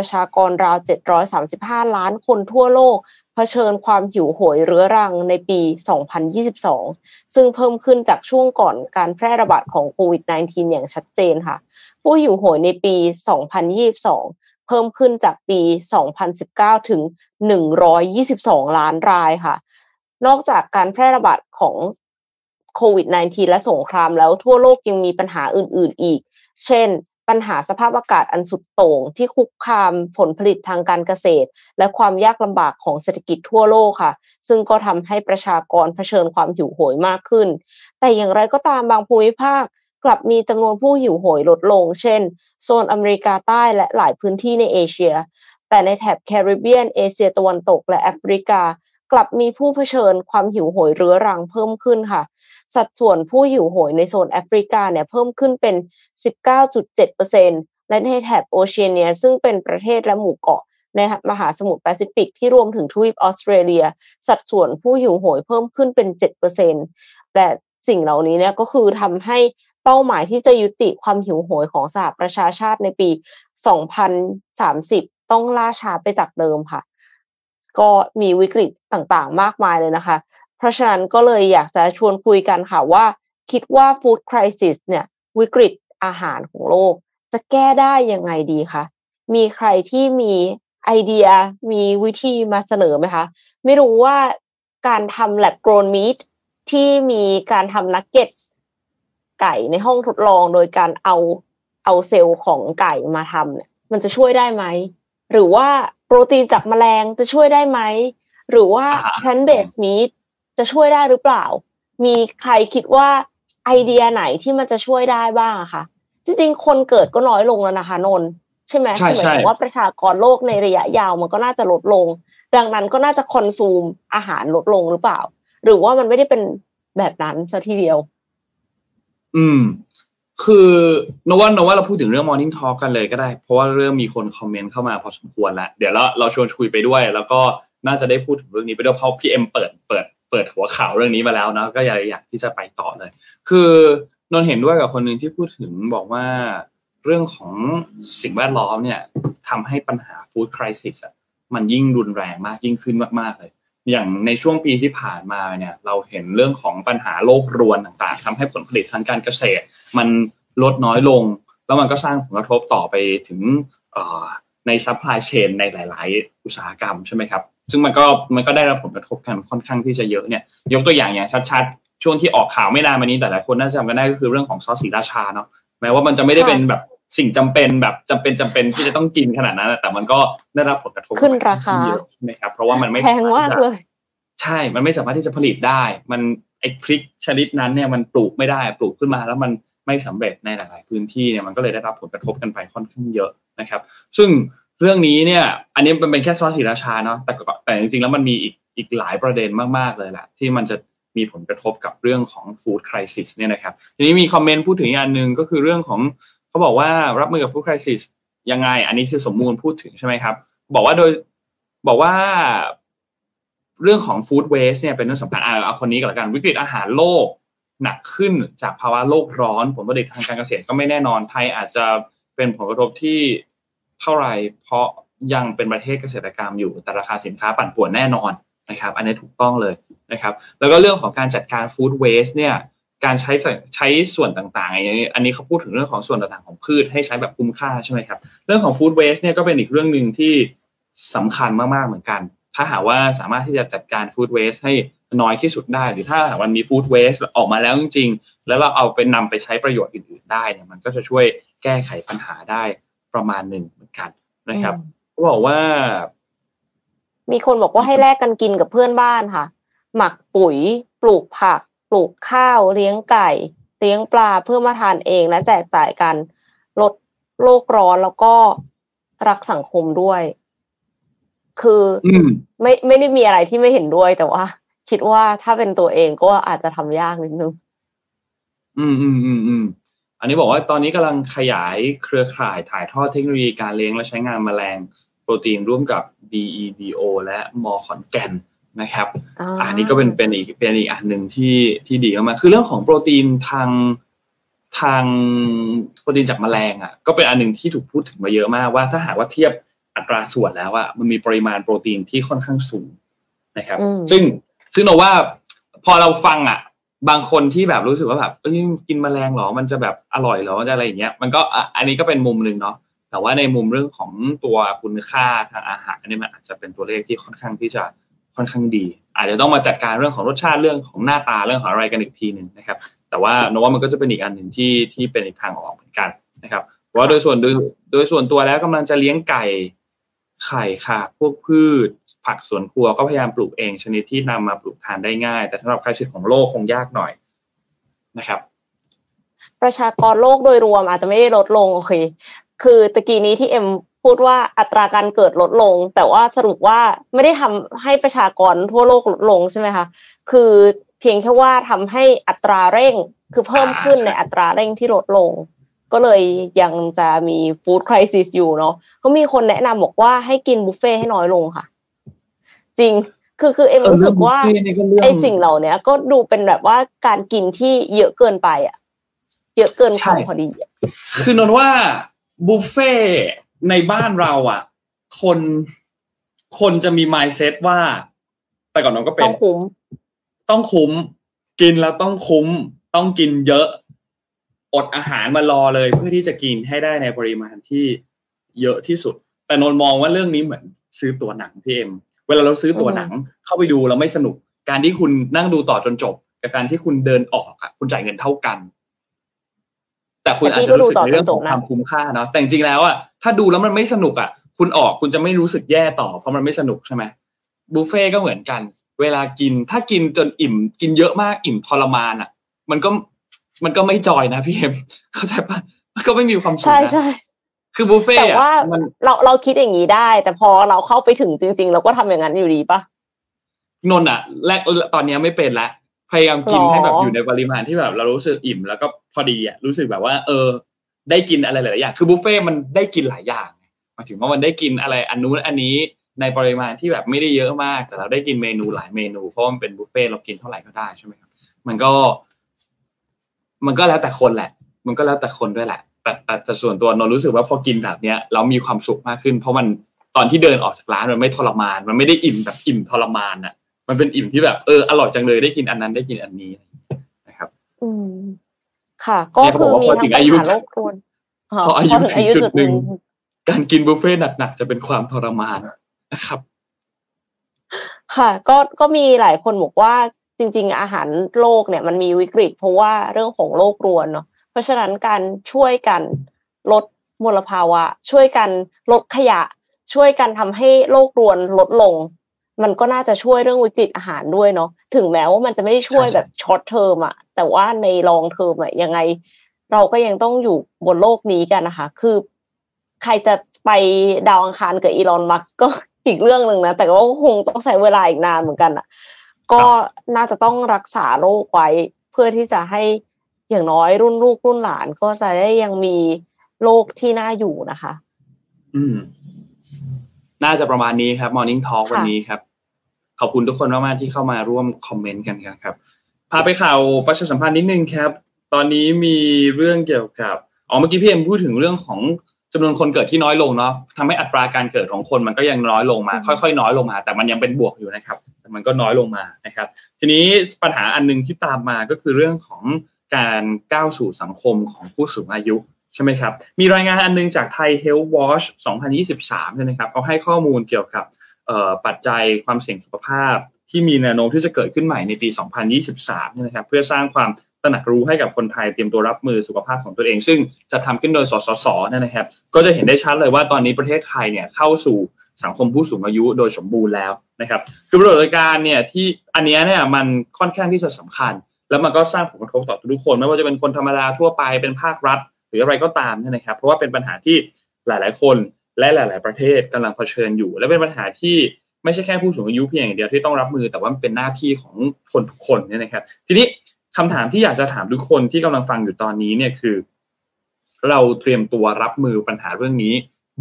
ประชากรราวเจ็ดร้อยสามสิบห้าล้านคนทั่วโลกเผชิญความหิวโหยเรื้อรังในปีสองพันยี่สิบสองซึ่งเพิ่มขึ้นจากช่วงก่อนการแพร่ระบาดของโควิด สิบเก้า อย่างชัดเจนค่ะผู้หิวโหยในปีสองพันยี่สิบสองเพิ่มขึ้นจากปีสองพันสิบเก้าถึงหนึ่งร้อยยี่สิบสองล้านรายค่ะนอกจากการแพร่ระบาดของโควิด สิบเก้า และสงครามแล้วทั่วโลกยังมีปัญหาอื่นๆอีกเช่นปัญหาสภาพอากาศอันสุดโต่งที่คุกคามผลผลิตทางการเกษตรและความยากลำบากของเศรษฐกิจทั่วโลกค่ะซึ่งก็ทำให้ประชากรเผชิญความหิวโหยมากขึ้นแต่อย่างไรก็ตามบางภูมิภาคกลับมีจำนวนผู้หิวโหยลดลงเช่นโซนอเมริกาใต้และหลายพื้นที่ในเอเชียแต่ในแถบแคริบเบียนเอเชียตะวันตกและแอฟริกากลับมีผู้เผชิญความหิวโหยเรื้อรังเพิ่มขึ้นค่ะสัดส่วนผู้หิวโหยในโซนแอฟริกาเนี่ยเพิ่มขึ้นเป็น สิบเก้าจุดเจ็ดเปอร์เซ็นต์ และในแถบโอเชียเนียซึ่งเป็นประเทศและหมู่เกาะในมหาสมุทรแปซิฟิกที่รวมถึงทวีปออสเตรเลียสัดส่วนผู้หิวโหยเพิ่มขึ้นเป็น เจ็ดเปอร์เซ็นต์ และสิ่งเหล่านี้เนี่ยก็คือทำให้เป้าหมายที่จะยุติความหิวโหยของสหประชาชาติในปีสองพันสามสิบต้องล่าช้าไปจากเดิมค่ะก็มีวิกฤตต่างๆมากมายเลยนะคะเพราะฉะนั้นก็เลยอยากจะชวนคุยกันค่ะว่าคิดว่า Food Crisis เนี่ยวิกฤตอาหารของโลกจะแก้ได้ยังไงดีคะมีใครที่มีไอเดียมีวิธีมาเสนอไหมคะไม่รู้ว่าการทำ lab grown meat ที่มีการทำนักเก็ตไก่ในห้องทดลองโดยการเอาเอาเซลล์ของไก่มาทำเนี่ยมันจะช่วยได้ไหมหรือว่าโปรตีนจากแมลงจะช่วยได้ไหมหรือว่า plant based meatจะช่วยได้หรือเปล่ามีใครคิดว่าไอเดียไหนที่มันจะช่วยได้บ้างคะจริงๆคนเกิดก็น้อยลงแล้วนะคะนนใช่ไหมใช่หมายถึงว่าประชากรโลกในระยะยาวมันก็น่าจะลดลงดังนั้นก็น่าจะคอนซูมอาหารลดลงหรือเปล่าหรือว่ามันไม่ได้เป็นแบบนั้นซะทีเดียวอืมคือนว่า นว่าเราพูดถึงเรื่อง Morning Talk กันเลยก็ได้เพราะว่าเรื่องมีคนคอมเมนต์เข้ามาพอสมควรแล้วเดี๋ยวเราเราชวนคุยไปด้วยแล้วก็น่าจะได้พูดถึงเรื่องนี้ไปด้วยเพราะพี่เอ็มเปิดเปิดเปิดหัวข่าวเรื่องนี้มาแล้วนะก็อยากอยากที่จะไปต่อเลยคือนนเห็นด้วยกับคนนึงที่พูดถึงบอกว่าเรื่องของสิ่งแวดล้อมเนี่ยทำให้ปัญหาฟู้ดไครซิสอ่ะมันยิ่งรุนแรงมากยิ่งขึ้นมากๆเลยอย่างในช่วงปีที่ผ่านมาเนี่ยเราเห็นเรื่องของปัญหาโลกรวนต่างๆทำให้ผลผลิตทางการเกษตรมันลดน้อยลงแล้วมันก็สร้างผลกระทบต่อไปถึงในซัพพลายเชนในหลายๆอุตสาหกรรมใช่ไหมครับซึ่งมันก็มันก็ได้รับผลกระทบกันค่อนข้างที่จะเยอะเนี่ยยกตัวอย่างอย่างชัดๆช่วงที่ออกข่าวไม่นานมานี้แต่หลายคนน่าจะจำกันได้ก็คือเรื่องของซอสศรีราชาเนาะแม้ว่ามันจะไม่ได้เป็นแบบสิ่งจำเป็นแบบจำเป็นจำเป็นที่จะต้องกินขนาดนั้นแต่มันก็ได้รับผลกระทบขึ้นราคาใช่ไหมครับเพราะว่ามันไม่แพงมากเลยใช่มันไม่สามารถที่จะผลิตได้มันไอ้พริกชนิดนั้นเนี่ยมันปลูกไม่ได้ปลูกขึ้นมาแล้วมันไม่สำเร็จในหลายๆพื้นที่เนี่ยมันก็เลยได้รับผลกระทบกันไปค่อนข้างเยอะนะครับซึ่งเรื่องนี้เนี่ยอันนี้มันเป็นแค่ซอสศรีราชาเนาะแต่แต่จริงๆแล้วมันมีอีกอีกหลายประเด็นมากๆเลยแหละที่มันจะมีผลกระทบกับเรื่องของฟู้ดไครซิสเนี่ยนะครับทีนี้มีคอมเมนต์พูดถึงอันนึงก็คือเรื่องของเขาบอกว่ารับมือกับฟู้ดไครซิสยังไงอันนี้คือสมมูลพูดถึงใช่ไหมครับบอกว่าโดยบอกว่าเรื่องของฟู้ดเวสต์เนี่ยเป็นเรื่องสำคัญเอาคนนี้ก็แล้วกันวิกฤตอาหารโลกหนักขึ้นจากภาวะโลกร้อนผลผลิตทางการเกษตรก็ไม่แน่นอนไทยอาจจะเป็นผลกระทบที่เท่าไหร่เพราะยังเป็นประเทศเกษตรกรรมอยู่แต่ราคาสินค้าปั่นป่วนแน่นอนนะครับอันนี้ถูกต้องเลยนะครับแล้วก็เรื่องของการจัดการฟู้ดเวสต์เนี่ยการใช้ใช้ส่วนต่างๆอย่างนี้อันนี้เขาพูดถึงเรื่องของส่วนต่างๆของพืชให้ใช้แบบคุ้มค่าใช่ไหมครับเรื่องของฟู้ดเวสต์เนี่ยก็เป็นอีกเรื่องนึงที่ สำคัญมากๆเหมือนกันถ้าหากว่าสามารถที่จะจัดการฟู้ดเวสต์ให้น้อยที่สุดได้หรือถ้ามันมีฟู้ดเวสต์ออกมาแล้วจริงๆแล้วเราเอาไปนำไปใช้ประโยชน์อื่นๆได้เนี่ยมันก็จะช่วยแก้ไขปัญหาได้ประมาณนึงเหมือนกันนะครับเขาบอกว่ามีคนบอกว่าให้แลกกันกินกับเพื่อนบ้านค่ะหมักปุ๋ยปลูกผักปลูกข้าวเลี้ยงไก่เลี้ยงปลาเพื่อมาทานเองและแจกจ่ายกันลดโลกร้อนแล้วก็รักสังคมด้วยคือไม่ไม่ได้มีอะไรที่ไม่เห็นด้วยแต่ว่าคิดว่าถ้าเป็นตัวเองก็อาจจะทำยากนิดนึงอืมอืมอืมอืมอันนี้บอกว่าตอนนี้กำลังขยายเครือข่ายถ่ายทอดเทคโนโลยีการเลี้ยงและใช้งานแมลงโปรตีนร่วมกับ ดี อี บี โอ และมอขอนแก่นนะครับ uh-huh. อันนี้ก็เป็นเป็นอีกเป็นอีกอันหนึ่งที่ที่ดีมากๆคือเรื่องของโปรตีนทางทางโปรตีนจากแมลงอ่ะก็เป็นอันหนึ่งที่ถูกพูดถึงมาเยอะมากว่าถ้าหากว่าเทียบอัตราส่วนแล้วอ่ะมันมีปริมาณโปรตีนที่ค่อนข้างสูงนะครับ uh-huh. ซึ่งซึ่งเราว่าพอเราฟังอ่ะบางคนที่แบบรู้สึกว่าแบบเอ้ยกินแมลงหรอมันจะแบบอร่อยหรอมันจะอะไรอย่างเงี้ยมันก็อันนี้ก็เป็นมุมนึงเนาะแต่ว่าในมุมเรื่องของตัวคุณค่าทางอาหารเนี่ยมันอาจจะเป็นตัวเลขที่ค่อนข้างที่จะค่อนข้างดีอาจจะต้องมาจัดการเรื่องของรสชาติเรื่องของหน้าตาเรื่องของอะไรกันอีกทีนึงนะครับแต่ว่าโน้ว่ามันก็จะเป็นอีกอันนึงที่ที่เป็นอีกทางออกเหมือนกันนะครับว่าโดยส่วนโดยโดยส่วนตัวแล้วกำลังจะเลี้ยงไก่ไข่ค่ะพวกพืชผักสวนครัวก็พยายามปลูกเองชนิดที่นำมาปลูกทานได้ง่ายแต่สำหรับการชีวิตของโลกคงยากหน่อยนะครับประชากรโลกโดยรวมอาจจะไม่ได้ลดลงโอเคคือตะกี้นี้ที่เอ็มพูดว่าอัตราการเกิดลดลงแต่ว่าสรุปว่าไม่ได้ทำให้ประชากรทั่วโลกลดลงใช่ไหมคะคือเพียงแค่ว่าทำให้อัตราเร่งคือเพิ่มขึ้นในอัตราเร่งที่ลดลงก็เลยยังจะมีฟู้ดไครซิสอยู่เนาะก็มีคนแนะนำบอกว่าให้กินบุฟเฟ่ให้น้อยลงค่ะจริงคือคือเอ็มรู้สึกว่าไอ้สิ่งเหล่านี้ก็ดูเป็นแบบว่าการกินที่เยอะเกินไปอ่ะเยอะเกินความพอดีคือนนว่าบุฟเฟ่ในบ้านเราอ่ะคนคนจะมี mindset ว่าแต่ก่อนน้องก็เป็นต้องคุ้มต้องคุ้มกินแล้วต้องคุ้มต้องกินเยอะอดอาหารมารอเลยเพื่อที่จะกินให้ได้ในปริมาณที่เยอะที่สุดแต่นนมองว่าเรื่องนี้เหมือนซื้อตั๋วหนังพี่เอ็มเวลาเราซื้อตั๋วหนังเข้าไปดูเราไม่สนุกการที่คุณนั่งดูต่อจนจบกับการที่คุณเดินออกอ่ะคุณจ่ายเงินเท่ากันแต่คุณอาจจะรู้สึกในเรื่องของความคุ้มค่าเนาะแต่จริงๆแล้วอ่ะถ้าดูแล้วมันไม่สนุกอ่ะคุณออกคุณจะไม่รู้สึกแย่ต่อเพราะมันไม่สนุกใช่ไหมบุฟเฟ่ก็เหมือนกันเวลากินถ้ากินจนอิ่มกินเยอะมากอิ่มทรมานอ่ะมันก็มันก็ไม่จอยนะพี่เอ็มเข้าใจป่ะมันก็ไม่มีความสุขนะใช่คือบุฟเฟ่ต์แต่ว่าเราเราคิดอย่างนี้ได้แต่พอเราเข้าไปถึงจริงๆเราก็ทำอย่างนั้นอยู่ดีป่ะนนอ่ะแรกตอนนี้ไม่เป็นละพยายามกินให้แบบอยู่ในปริมาณที่แบบเรารู้สึกอิ่มแล้วก็พอดีอ่ะรู้สึกแบบว่าเออได้กินอะไรหลายอย่างคือบุฟเฟ่ต์มันได้กินหลายอย่างหมายถึงว่ามันได้กินอะไรอันนู้นอันนี้ในปริมาณที่แบบไม่ได้เยอะมากแต่เราได้กินเมนูหลายเมนูเพราะมันเป็นบุฟเฟ่ต์เรากินเท่าไหร่ก็ได้ใช่ไหมครับมันก็มันก็แล้วแต่คนแหละมันก็แล้วแต่คนด้วยแหละแต่แต่แต่ส่วนตัวนนรู้สึกว่าพอกินแบบเนี้ยเรามีความสุขมากขึ้นเพราะมันตอนที่เดินออกจากร้านมันไม่ทรมานมันไม่ได้อิ่มแบบอิ่มทรมานอ่ะมันเป็นอิ่มที่แบบเอออร่อยจังเลยได้กินอันนั้นได้กินอันนี้นะครับอืมค่ะก็คือมีทั้งอายุพออายุถึงจุดหนึ่งการกินบุฟเฟ่ต์หนักๆจะเป็นความทรมานนะครับค่ะก็ก็มีหลายคนบอกว่าจริงๆอาหารโลกเนี่ยมันมีวิกฤตเพราะว่าเรื่องของโลกรวนเนาะเพราะฉะนั้นการช่วยกันลดมลภาวะช่วยกันลดขยะช่วยกันทำให้โลกรวนลดลงมันก็น่าจะช่วยเรื่องวิกฤตอาหารด้วยเนาะถึงแม้ว่ามันจะไม่ได้ช่วยแบบช็อตเทอมอะแต่ว่าในลองเทอมอะยังไงเราก็ยังต้องอยู่บนโลกนี้กันนะคะคือใครจะไปดาวอังคารกับอีลอนมัสก์ก็อีกเรื่องนึงนะแต่ก็คงต้องใช้เวลาอีกนานเหมือนกันอะก็น่าจะต้องรักษาโลกไว้เพื่อที่จะให้อย่างน้อยรุ่นลูกรุ่นหลานก็จะได้ยังมีโลกที่น่าอยู่นะคะอืมน่าจะประมาณนี้ครับ Morning Talk วันนี้ครับขอบคุณทุกคนมากๆที่เข้ามาร่วมคอมเมนต์กันครับพาไปข่าวประชาสัมพันธ์นิดนึงครับตอนนี้มีเรื่องเกี่ยวกับอ๋อเมื่อกี้พี่เอ็มพูดถึงเรื่องของจำนวนคนเกิดที่น้อยลงเนาะทำให้อัตราการเกิดของคนมันก็ยังน้อยลงมาค่อยๆน้อยลงมาแต่มันยังเป็นบวกอยู่นะครับแต่มันก็น้อยลงมานะครับทีนี้ปัญหาอันนึงที่ตามมาก็คือเรื่องของการก้าวสู่สังคมของผู้สูงอายุ ใช่ไหมครับมีรายงานอันนึงจาก Thai Health Watch สองพันยี่สิบสามเนี่ยนะครับเขาให้ข้อมูลเกี่ยวกับปัจจัยความเสี่ยงสุขภาพที่มีแนวโน้มที่จะเกิดขึ้นใหม่ในปีสองพันยี่สิบสามเนี่ยนะครับเพื่อสร้างความตระหนักรู้ให้กับคนไทยเตรียมตัวรับมือสุขภาพของตัวเองซึ่งจะทำขึ้นโดยสสสเนี่ยนะครับก็จะเห็นได้ชัดเลยว่าตอนนี้ประเทศไทยเนี่ยเข้าสู่สังคมผู้สูงอายุโดยสมบูรณ์แล้วนะครับคือปรากฏการณ์เนี่ยที่อันนี้เนี่ยมันค่อนข้างที่จะสำคัญแล้วมันก็สร้างผลกระทบต่อทุกคนไม่ว่าจะเป็นคนธรรมดาทั่วไปเป็นภาครัฐหรืออะไรก็ตามเนี่ยนะครับเพราะว่าเป็นปัญหาที่หลายๆคนและหลายๆประเทศกำลังเผชิญอยู่และเป็นปัญหาที่ไม่ใช่แค่ผู้สูงอายุเพียงอย่างเดียวที่ต้องรับมือแต่ว่ามันเป็นหน้าที่ของคนทุกคนเนี่ยนะครับทีนี้คำถามที่อยากจะถามทุกคนที่กำลังฟังอยู่ตอนนี้เนี่ยคือเราเตรียมตัวรับมือปัญหาเรื่องนี้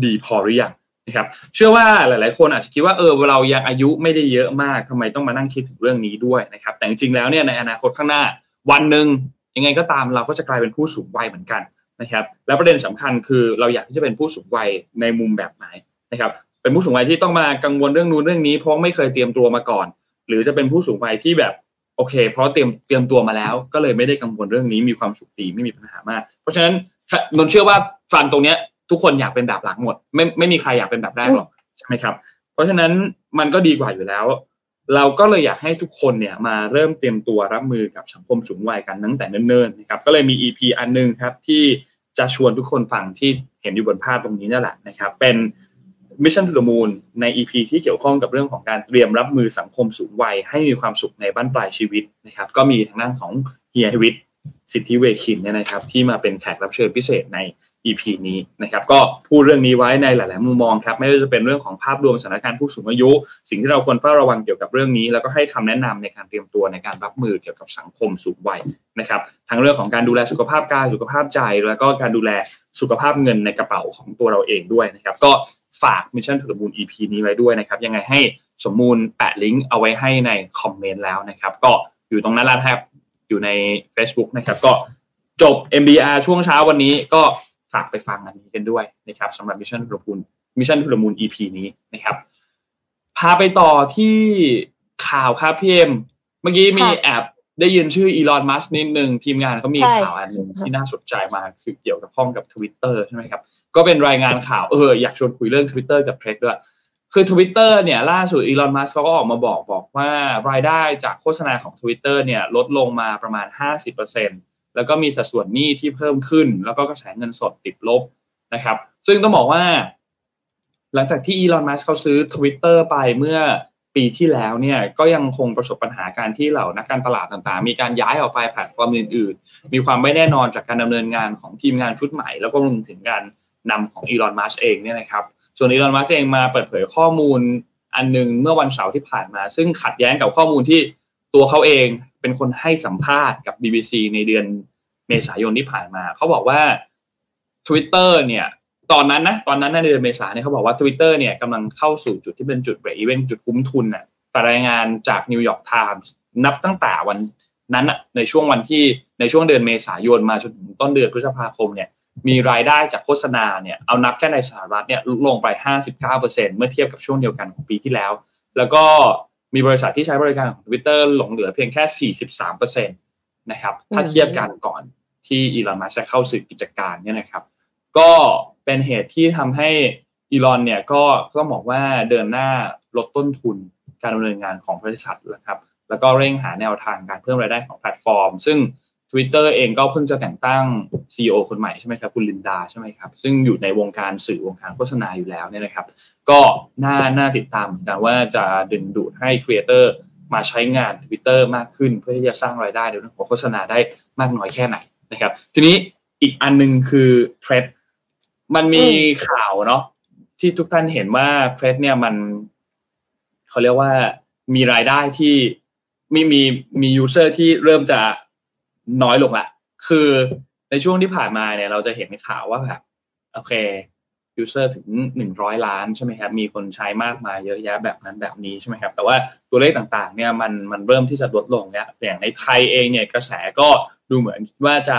ดีพอหรือยังนะครับเชื่อว่าหลายๆคนอาจจะคิดว่าเออเรายังอายุไม่ได้เยอะมากทำไมต้องมานั่งคิดถึงเรื่องนี้ด้วยนะครับแต่จริงๆแล้วเนี่ยในอนาคตข้างหน้าวันนึงยังไงก็ตามเราก็จะกลายเป็นผู้สูงวัยเหมือนกันนะครับและประเด็นสำคัญคือเราอยากที่จะเป็นผู้สูงวัยในมุมแบบไหนนะครับเป็นผู้สูงวัยที่ต้องมากังวลเรื่องนู้นเรื่องนี้เพราะไม่เคยเตรียมตัวมาก่อนหรือจะเป็นผู้สูงวัยที่แบบโอเคเพราะเตรียมเตรียมตัวมาแล้วก็เลยไม่ได้กังวลเรื่องนี้มีความสุขดีไม่มีปัญหามากเพราะฉะนั้นนนเชื่อว่าฟังตรงเนี้ยทุกคนอยากเป็นแบบหลังหมดไม่ไม่มีใครอยากเป็นแบบแรกหรอกใช่ไหมครับเพราะฉะนั้นมันก็ดีกว่าอยู่แล้วเราก็เลยอยากให้ทุกคนเนี่ยมาเริ่มเตรียมตัวรับมือกับสังคมสูงวัยกันตั้งแต่เนิ่นๆนะครับก็เลยมี อี พี อันนึงครับที่จะชวนทุกคนฟังที่เห็นอยู่บนภาพตรงนี้นั่นแหละนะครับเป็น Mission to the Moon ใน อี พี ที่เกี่ยวข้องกับเรื่องของการเตรียมรับมือสังคมสูงวัยให้มีความสุขในบั้นปลายชีวิตนะครับก็มีทางด้านของเฮียวิทย์สิทธิเวคินเนี่ยนะครับที่มาเป็นแขกรับเชิญพิเศษในอี พี นี้นะครับก็พูดเรื่องนี้ไว้ในหลายๆมุมมองครับไม่ว่าจะเป็นเรื่องของภาพรวมสถานการณ์ผู้สูงอายุสิ่งที่เราควรเฝ้าระวังเกี่ยวกับเรื่องนี้แล้วก็ให้คำแนะนำในการเตรียมตัวในการรับมือเกี่ยวกับสังคมสูงวัยนะครับทั้งเรื่องของการดูแลสุขภาพกายสุขภาพใจแล้วก็การดูแลสุขภาพเงินในกระเป๋าของตัวเราเองด้วยนะครับก็ฝาก Mission to the Moon อี พี นี้ไว้ด้วยนะครับยังไงให้สมมูลแปะลิงก์เอาไว้ให้ในคอมเมนต์แล้วนะครับก็อยู่ตรงนั้นละครับอยู่ใน Facebook นะครับก็จบ เอ็ม บี อาร์ ช่วงเช้าวันนี้ก็ฝากไปฟังอันนี้กันด้วยนะครับสำหรับ Mission to the Moon Mission to the Moon อี พี นี้นะครับพาไปต่อที่ข่าวครับพี่เอ็มเมื่อกี้มีแอบได้ยินชื่ออีลอนมัสนิดนึงทีมงานเขามีข่าวอันนึงที่น่าสนใจมาคือเกี่ยวกับข้องกับ Twitter ใช่ไหมครับก็เป็นรายงานข่าวเอออยากชวนคุยเรื่อง Twitter กับ Threads ด้วยคือ Twitter เนี่ยล่าสุดอีลอนมัสก์เขาก็ออกมาบอกบอกว่ารายได้จากโฆษณาของ Twitter เนี่ยลดลงมาประมาณ ห้าสิบเปอร์เซ็นต์แล้วก็มีสัดส่วนหนี้ที่เพิ่มขึ้นแล้วก็กระแสเงินสดติดลบนะครับซึ่งต้องบอกว่าหลังจากที่อีลอนมัสก์เขาซื้อ Twitter ไปเมื่อปีที่แล้วเนี่ยก็ยังคงประสบปัญหาการที่เหล่านักการตลาดต่างๆมีการย้ายออกไปแพลตฟอร์มอื่นๆมีความไม่แน่นอนจากการดำเนินงานของทีมงานชุดใหม่แล้วก็รวมถึงการนำของอีลอนมัสก์เองเนี่ยนะครับส่วนอีลอนมัสก์เองมาเปิดเผยข้อมูลอันนึงเมื่อวันเสาร์ที่ผ่านมาซึ่งขัดแย้งกับข้อมูลที่ตัวเขาเองเป็นคนให้สัมภาษณ์กับ บี บี ซี ในเดือนเมษายนที่ผ่านมาเขาบอกว่า Twitter เนี่ยตอนนั้นนะตอนนั้นในเดือนเมษายนเนี่ยเขาบอกว่า Twitter เนี่ยกำลังเข้าสู่จุดที่เป็นจุด break even จุดคุ้มทุนน่ะรายงานจาก New York Times นับตั้งแต่วันนั้นน่ะในช่วงวันที่ในช่วงเดือนเมษายนมาจนถึงต้นเดือนพฤษภาคมเนี่ยมีรายได้จากโฆษณาเนี่ยเอานับแค่ในสหรัฐเนี่ยลดลงไป ห้าสิบเก้าเปอร์เซ็นต์ เมื่อเทียบกับช่วงเดียวกันของปีที่แล้วแล้วก็มีบริษัทที่ใช้บริการของ Twitter หลงเหลือเพียงแค่ สี่สิบสามเปอร์เซ็นต์ นะครับถ้าเทียบกันก่อนที่อีลอนมัสก์จะเข้าสู่กิจการเนี่ยนะครับก็เป็นเหตุที่ทำให้อีลอนเนี่ยก็ก็บอกว่าเดินหน้าลดต้นทุนการดำเนินงานของบริษัทนะครับแล้วก็เร่งหาแนวทางการเพิ่มรายได้ของแพลตฟอร์มซึ่ง Twitter เองก็เพิ่งจะแต่งตั้ง ซี อี โอ คนใหม่ใช่ไหมครับคุณลินดาใช่ไหมครับซึ่งอยู่ในวงการสื่อวงการโฆษณาอยู่แล้วเนี่ยนะครับก็น่าน่าติดตามนะว่าจะดึงดูดให้ครีเอเตอร์มาใช้งาน Twitter มากขึ้นเพื่อที่จะสร้างรายได้ในเรื่องของโฆษณาได้มากน้อยแค่ไหนนะครับทีนี้อีกอันนึงคือ Threads มันมีข่าวเนาะที่ทุกท่านเห็นว่า Threads เนี่ยมันเขาเรียกว่ามีรายได้ที่ไม่มีมี user ที่เริ่มจะน้อยลงละคือในช่วงที่ผ่านมาเนี่ยเราจะเห็นข่าวว่าแบบโอเคยูเซอร์ถึงหนึ่งร้อยล้านใช่ไหมครับมีคนใช้มากมายเยอะแยะแบบนั้นแบบนี้ใช่ไหมครับแต่ว่าตัวเลขต่างๆเนี่ยมันมันเริ่มที่จะลดลงแล้วอย่างในไทยเองเนี่ยกระแสก็ดูเหมือนว่าจะ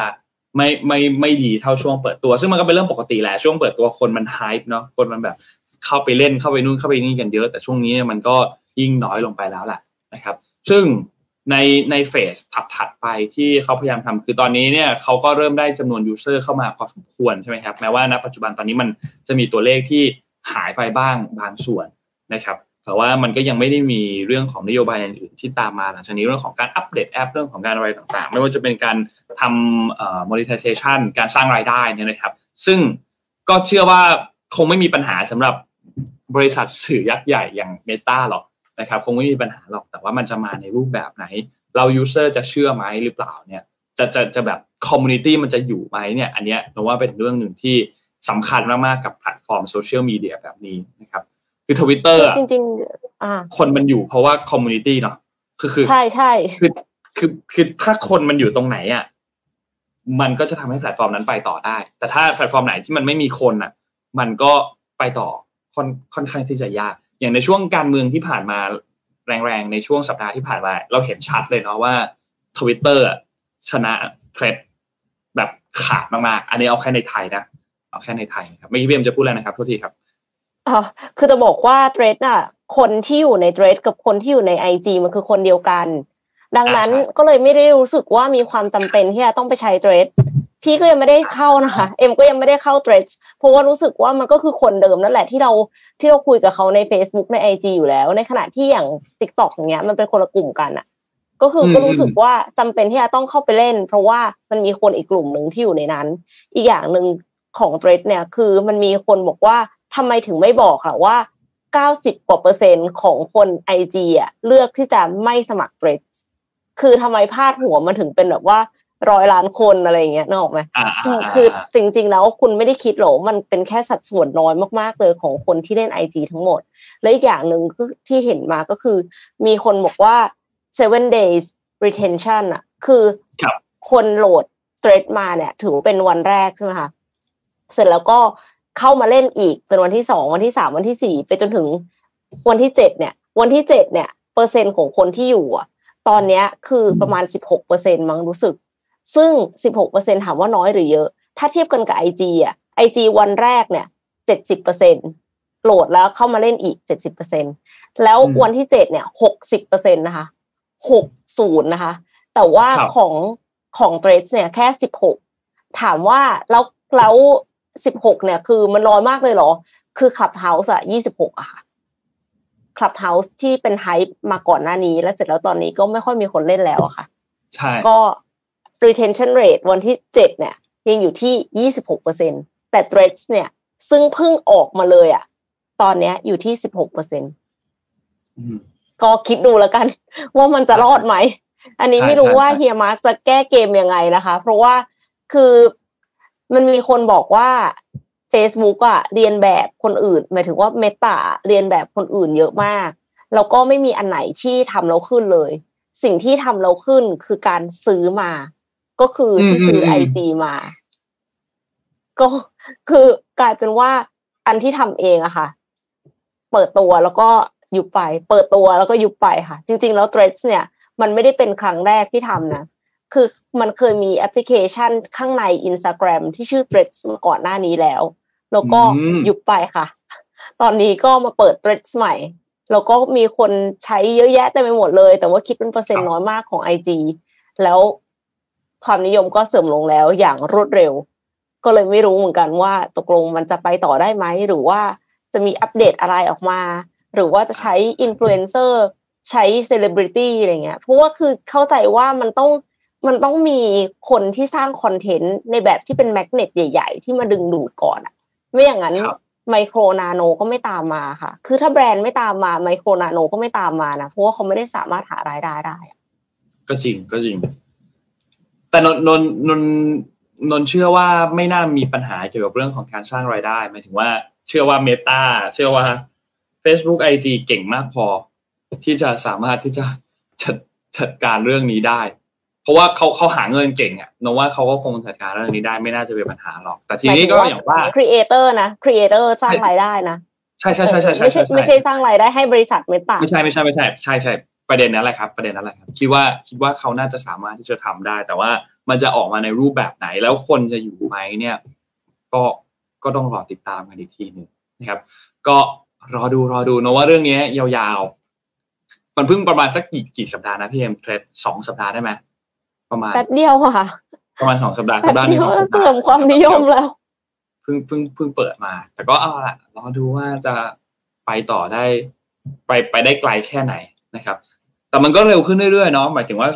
ไม่ไม่ไม่ดีเท่าช่วงเปิดตัวซึ่งมันก็เป็นเรื่องปกติแหละช่วงเปิดตัวคนมันไฮป์เนาะคนมันแบบเข้าไปเล่นเข้าไปนู่นเข้าไปนี่กันเยอะแต่ช่วงนี้มันก็ยิ่งน้อยลงไปแล้วแหละนะครับซึ่ง ในในเฟสถัดๆไปที่เขาพยายามทำคือตอนนี้เนี่ยเขาก็เริ่มได้จำนวนยูเซอร์เข้ามาพอสมควรใช่ไหมครับแม้ว่าณปัจจุบันตอนนี้มันจะมีตัวเลขที่หายไปบ้างบางส่วนนะครับแต่ว่ามันก็ยังไม่ได้มีเรื่องของนโยบายอื่นที่ตามมาหลังจากนี้เรื่องของการอัปเดตแอปเรื่องของการอะไรต่างๆไม่ว่าจะเป็นการทำเอ่อ monetization การสร้างรายได้เนี่ยนะครับซึ่งก็เชื่อว่าคงไม่มีปัญหาสำหรับบริษัทสื่อยักษ์ใหญ่อย่าง Meta หรอกนะครับคงไม่มีปัญหาหรอกแต่ว่ามันจะมาในรูปแบบไหนเรายูเซอร์จะเชื่อไหมหรือเปล่าเนี่ยจะจะจะแบบคอมมูนิตี้มันจะอยู่ไหมเนี่ยอันเนี้ยเราว่าเป็นเรื่องหนึ่งที่สำคัญมากๆกับแพลตฟอร์มโซเชียลมีเดียแบบนี้นะครับคือ Twitter จริงๆคนมันอยู่เพราะว่าคอมมูนิตี้เนาะคือคือใช่ใช่คือคือคือถ้าคนมันอยู่ตรงไหนอ่ะมันก็จะทำให้แพลตฟอร์มนั้นไปต่อได้แต่ถ้าแพลตฟอร์มไหนที่มันไม่มีคนอ่ะมันก็ไปต่อค่อนค่อนข้างที่จะยากอย่างในช่วงการเมืองที่ผ่านมาแรงๆในช่วงสัปดาห์ที่ผ่านมาเราเห็นชัดเลยเนาะว่า Twitter ชนะ Threads แบบขาดมากๆอันนี้เอาแค่ในไทยนะเอาแค่ในไทยนะครับไม่คิดว่าผมจะพูดแล้วนะครับโทษทีครับอ๋อคือจะบอกว่า Threads น่ะคนที่อยู่ใน Threads กับคนที่อยู่ใน ไอ จี มันคือคนเดียวกันดังนั้นก็เลยไม่ได้รู้สึกว่ามีความจำเป็นที่จะต้องไปใช้ Threads พี่ก็ยังไม่ได้เข้านะคะเอ็มก็ยังไม่ได้เข้า Threads เพราะว่ารู้สึกว่ามันก็คือคนเดิมนั่นแหละที่เราที่เราคุยกับเขาใน Facebook ใน ไอ จี อยู่แล้วในขณะที่อย่าง TikTok อย่างเงี้ยมันเป็นคนละกลุ่มกันน่ะก็คือก็รู้สึกว่าจำเป็นที่จะต้องเข้าไปเล่นเพราะว่ามันมีคนอีกกลุ่มนึงที่อยู่ในนั้นอีกอย่างนึงของ Threads เนี่ยคือมันมีคนบอกว่าทำไมถึงไม่บอกค่ะว่า เก้าสิบ กว่าเปอร์เซ็นต์ของคน ไอ จี อ่ะเลือกที่จะไม่สมัคร Threads คือทำไมพาดหัวมันถึงเป็นแบบว่าร้อยล้านคนอะไรอย่างเงี้ยนึกออกไหมคือจริงๆแล้วคุณไม่ได้คิดหรอกมันเป็นแค่สัดส่วนน้อยมากๆเลยของคนที่เล่น ไอ จี ทั้งหมดและอีกอย่างหนึ่งที่เห็นมาก็คือมีคนบอกว่า seven days retention อ่ะคือคนโหลด Threads มาเนี่ยถือเป็นวันแรกใช่ไหมคะเสร็จแล้วก็เข้ามาเล่นอีกเป็นวันที่สองวันที่สามวันที่สี่ไปจนถึงวันที่เจ็ดเนี่ยวันที่เจ็ดเนี่ยเปอร์เซ็นต์ของคนที่อยู่อ่ะตอนเนี้ยคือประมาณ สิบหกเปอร์เซ็นต์ มั้งรู้สึกซึ่ง สิบหกเปอร์เซ็นต์ ถามว่าน้อยหรือเยอะถ้าเทียบกันกับ ไอ จี อ่ะ ไอ จี วันแรกเนี่ย เจ็ดสิบเปอร์เซ็นต์ โหลดแล้วเข้ามาเล่นอีก เจ็ดสิบเปอร์เซ็นต์ แล้ววันที่เจ็ดเนี่ย หกสิบเปอร์เซ็นต์ นะคะหกสิบนะคะแต่ว่าของของ Threads เนี่ยแค่สิบหกถามว่าแล้วแล้วสิบหกเนี่ยคือมันน้อยมากเลยเหรอคือ Club House อ่ะยี่สิบหกอ่ะ Club House ที่เป็นไฮป์มาก่อนหน้านี้แล้วเสร็จแล้วตอนนี้ก็ไม่ค่อยมีคนเล่นแล้วอ่ะค่ะใช่ก็ retention rate วันที่เจ็ดเนี่ยยังอยู่ที่ ยี่สิบหกเปอร์เซ็นต์ แต่ Threads เนี่ยซึ่งเพิ่งออกมาเลยอ่ะตอนเนี้ยอยู่ที่ สิบหกเปอร์เซ็นต์ อืมก็คิดดูแล้วกันว่ามันจะรอดไหมอันนี้ไม่รู้ว่าเฮียมาร์คจะแก้เกมยังไงนะคะเพราะว่าคือมันมีคนบอกว่า Facebook อ่ะเรียนแบบคนอื่นหมายถึงว่า Meta เรียนแบบคนอื่นเยอะมากแล้วก็ไม่มีอันไหนที่ทำแล้วขึ้นเลยสิ่งที่ทำแล้วขึ้นคือการซื้อมาก็คือที่ซื้อ ไอ จี มาก็คือกลายเป็นว่าอันที่ทำเองอะค่ะเปิดตัวแล้วก็ยุบไปเปิดตัวแล้วก็ยุบไปค่ะจริงๆแล้ว Threads เนี่ยมันไม่ได้เป็นครั้งแรกที่ทำนะคือมันเคยมีแอปพลิเคชันข้างใน Instagram ที่ชื่อ Threads มาก่อนหน้านี้แล้วแล้วก็ยุบไปค่ะตอนนี้ก็มาเปิด Threads ใหม่แล้วก็มีคนใช้เยอะแยะเต็มไปหมดเลยแต่ว่าคิดเป็นเปอร์เซ็นต์น้อยมากของ ไอ จี แล้วความนิยมก็เสื่อมลงแล้วอย่างรวดเร็วก็เลยไม่รู้เหมือนกันว่าตกลงมันจะไปต่อได้ไหมหรือว่าจะมีอัปเดตอะไรออกมาหรือว่าจะใช้อินฟลูเอนเซอร์ใช้เซเลบริตี้อะไรเงี้ยเพราะว่าคือเข้าใจว่ามันต้องมันต้องมีคนที่สร้างคอนเทนต์ในแบบที่เป็นแมกเนตใหญ่ๆที่มาดึงดูดก่อนอ่ะไม่อย่างนั้นไมโครนาโนก็ไม่ตามมาค่ะคือถ้าแบรนด์ไม่ตามมาไมโครนาโนก็ไม่ตามมานะเพราะว่าเขาไม่ได้สามารถหารายได้ได้ก็จริงก็จริงแต่นนนนนนเชื่อว่าไม่น่ามีปัญหาเกี่ยวกับเรื่องของการสร้างรายได้หมายถึงว่าเชื่อว่า Meta เชื่อว่า Facebook ไอ จี เก่งมากพอที่จะสามารถที่จะจัดจัดการเรื่องนี้ได้เพราะว่าเขาเขาหาเงินเก่งอ่ะนึกว่าเขาก็คงจัดการเรื่องนี้ได้ไม่น่าจะเป็นปัญหาหรอกแต่ทีนี้ก็อย่างว่าครีเอเตอร์นะครีเอเตอร์สร้างรายได้นะใช่ๆๆๆไม่ใช่ไม่ใช่สร้างรายได้ให้บริษัทเมตาไม่ใช่ไม่ใช่ไม่ใช่ใช่ใช่ประเด็นนั้นแหละครับประเด็นนั้นแหละครับคิดว่าคิดว่าเขาน่าจะสามารถที่จะทำได้แต่ว่ามันจะออกมาในรูปแบบไหนแล้วคนจะอยู่ไหมเนี่ยก็ก็ต้องรอติดตามกันอีกทีนึงนะครับก็รอดูรอดูนะว่าเรื่องนี้ยาว มันเพิ่งประมาณสักกี่กี่สัปดาห์นะพี่เอ็มเทรดสองสัปดาห์ได้ไหมประมาณแป๊บเดียวค่ะประมาณสองสัปดาห์สัปดาห์นี้สองสัปดาห์เสื่อมความนิยมแล้วเพิ่งเพิ่งเพิ่งเปิดมาแต่ก็เอาละรอดูว่าจะไปต่อได้ไปไปได้ไกลแค่ไหนนะครับแต่มันก็เร็วขึ้นเรื่อยๆเนาะหมายถึงว่า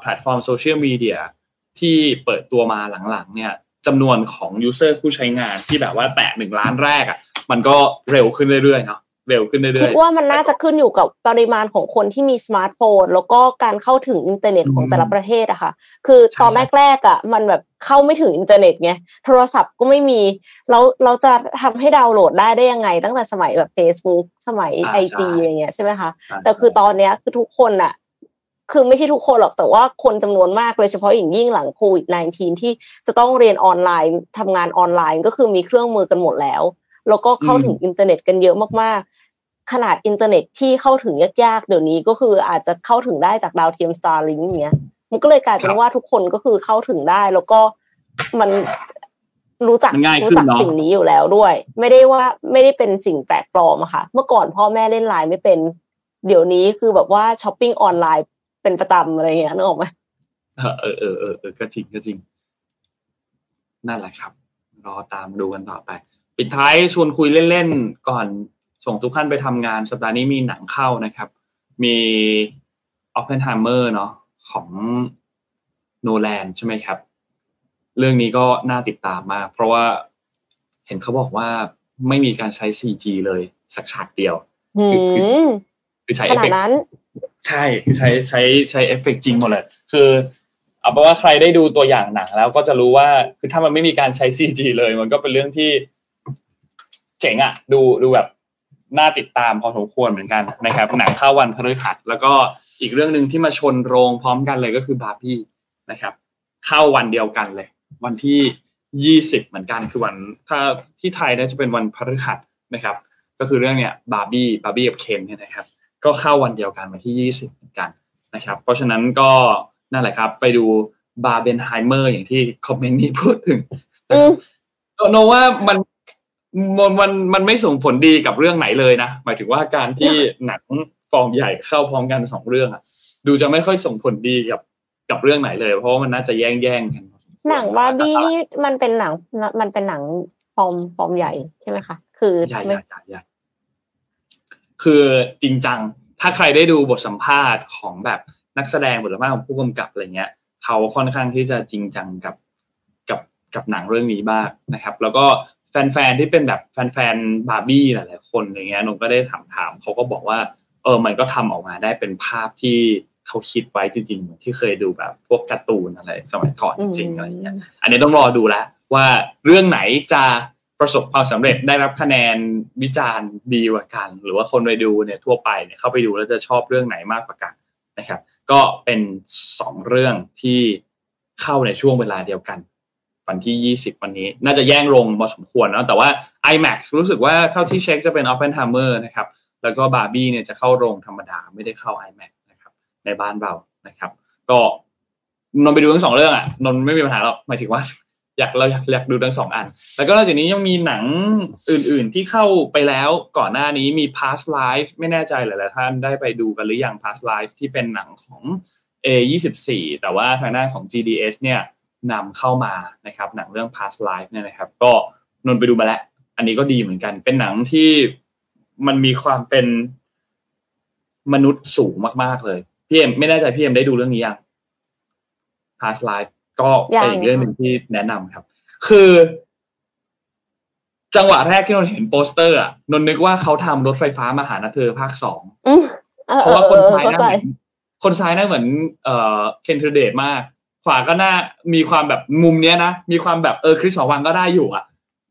แพลตฟอร์มโซเชียลมีเดียที่เปิดตัวมาหลังๆเนี่ยจำนวนของยูเซอร์ผู้ใช้งานที่แบบว่าแตะหนึ่งล้านแรกอ่ะมันก็เร็วขึ้นเรื่อยๆเนาะเร็วขึ้นเรื่อยๆคิดว่ามันน่าจะขึ้นอยู่กับปริมาณของคนที่มีสมาร์ทโฟนแล้วก็การเข้าถึงอินเทอร์เน็ตของแต่ละประเทศอะค่ะคือตอนแรกๆอ่ะมันแบบเข้าไม่ถึงอินเทอร์เน็ตไงโทรศัพท์ก็ไม่มีแล้วเราจะทำให้ดาวน์โหลดได้ได้ยังไงตั้งแต่สมัยแบบ Facebook สมัย ไอ จี อะไรเงี้ยใช่มั้ยคะแต่คือตอนเนี้ยคือทุกคนน่ะคือไม่ใช่ทุกคนหรอกแต่ว่าคนจำนวนมากเลยเฉพาะอย่างยิ่งหลังโควิดสิบเก้า ที่จะต้องเรียนออนไลน์ทำงานออนไลน์ก็คือมีเครื่องมือกันหมดแล้วแล้วก็เข้าถึงอินเทอร์เน็ตกันเยอะมากๆขนาดอินเทอร์เน็ตที่เข้าถึงยากๆเดี๋ยวนี้ก็คืออาจจะเข้าถึงได้จากดาวเทียม Starlink อย่างเงี้ยมันก็เลยกลายเป็นว่าทุกคนก็คือเข้าถึงได้แล้วก็มันรู้จักรู้จักสิ่งนี้อยู่แล้วด้วยไม่ได้ว่าไม่ได้เป็นสิ่งแปลกปลอมอะค่ะเมื่อก่อนพ่อแม่เล่นไลน์ไม่เป็นเดี๋ยวนี้คือแบบว่าช้อปปิ้งออนไลน์เป็นประจำอะไรเงี้ยนึกออกไหมเออเออเออเออก็จริงก็จริงนั่นแหละครับรอตามดูกันต่อไปปิดท้ายชวนคุยเล่นๆก่อนส่งทุกท่านไปทำงานสัปดาห์นี้มีหนังเข้านะครับมี Oppenheimer เนาะของโนแลนใช่ไหมครับเรื่องนี้ก็น่าติดตามมากเพราะว่าเห็นเขาบอกว่าไม่มีการใช้ ซี จี เลยสักฉากเดียวคือใช้เอฟเฟกต์ใช่คือใช้ใช้ใช้เอฟเฟกต์จริงหมดเลยคือเอาเป็นว่าใครได้ดูตัวอย่างหนังแล้วก็จะรู้ว่าคือถ้ามันไม่มีการใช้ ซี จี เลยมันก็เป็นเรื่องที่เจ๋งอ่ะดูดูแบบน่าติดตามพอสมควรเหมือนกันนะครับหนังเข้าวันพฤหัสแล้วก็อีกเรื่องนึงที่มาชนโรงพร้อมกันเลยก็คือบาร์บี้นะครับเข้าวันเดียวกันเลยวันที่ยี่สิบเหมือนกันคือวันถ้าที่ไทยน่าจะเป็นวันพฤหัสนะครับก็คือเรื่องเนี้ยบาร์บี้บาร์บี้กับเคนเนี่ยนะครับก็เข้าวันเดียวกันวันที่ยี่สิบเหมือนกันนะครับเพราะฉะนั้นก็นั่นแหละครับไปดูบาร์เบนไฮเมอร์อย่างที่คอมเมนต์นี้พูดถึงโนว่ามันมันมันมันไม่ส่งผลดีกับเรื่องไหนเลยนะหมายถึงว่าการที่หนังฟอร์มใหญ่เข้าพร้อมกันสองเรื่องอ่ะดูจะไม่ค่อยส่งผลดีกับกับเรื่องไหนเลยเพราะมันน่าจะแย่งๆกันหนังบาร์บี้นี่มันเป็นหนังมันเป็นหนังฟอร์มฟอร์มใหญ่ใช่มั้ยคะคือใหญ่ๆๆคือจริงจังถ้าใครได้ดูบทสัมภาษณ์ของแบบนักแสดงบทสัมภาษณ์ของผู้กำกับอะไรเงี้ยเขาค่อนข้างที่จะจริงจังกับกับกับหนังเรื่องนี้มากนะครับแล้วก็แฟนๆที่เป็นแบบแฟนๆบาร์บี้หลายๆคนอย่างเงี้ยนนก็ได้ถามถามเขาก็บอกว่าเออมันก็ทำออกมาได้เป็นภาพที่เขาคิดไว้จริงๆที่เคยดูแบบพวกการ์ตูนอะไรสมัยก่อนจริงๆอะไรเงี้ยอันนี้ต้องรอดูแล้วว่าเรื่องไหนจะประสบความสำเร็จได้รับคะแนนวิจารณ์ดีกว่ากันหรือว่าคนไปดูเนี่ยทั่วไปเนี่ยเข้าไปดูแล้วจะชอบเรื่องไหนมากกว่ากันนะครับก็เป็นสองเรื่องที่เข้าในช่วงเวลาเดียวกันวันที่ยี่สิบวันนี้น่าจะแย่งลงพอสมควรนะแต่ว่า IMAX รู้สึกว่าเท่าที่เช็คจะเป็น Oppenheimer นะครับแล้วก็ Barbie เนี่ยจะเข้าโรงธรรมดาไม่ได้เข้า IMAX นะครับในบ้านเรานะครับก็นนไปดูทั้งสองเรื่องอ่ะนนไม่มีปัญหาหรอกหมายถึงว่าอยากเราอยากอยากดูทั้งสองอันแล้วก็นอกจากนี้ยังมีหนังอื่นๆที่เข้าไปแล้วก่อนหน้านี้มี Past Life ไม่แน่ใจหลายๆท่านได้ไปดูกันหรือยัง Past Life ที่เป็นหนังของ เอ ยี่สิบสี่ แต่ว่าทางด้านของ จี ดี เอช เนี่ยนำเข้ามานะครับหนังเรื่อง Past Life เนี่ยนะครับก็นนไปดูมาแล้วอันนี้ก็ดีเหมือนกันเป็นหนังที่มันมีความเป็นมนุษย์สูงมากๆเลยพี่เอ็มไม่แน่ใจพี่เอ็มได้ดูเรื่องนี้ยัง Past Life ก็เป็นอีกเรื่องนึงที่แนะนำครับคือจังหวะแรกที่นนเห็นโปสเตอร์อ่ะนนนึกว่าเขาทำรถไฟฟ้ามาหานะเธอภาคสองเพราะว่าคนซ้ายน่าเหมือนคนซ้ายน่าเหมือนเอ่อเคนเทเดตมากขวาก็น่ามีความแบบมุมเนี้ยนะมีความแบบเออคริสหอวังก็ได้อยู่อ่ะ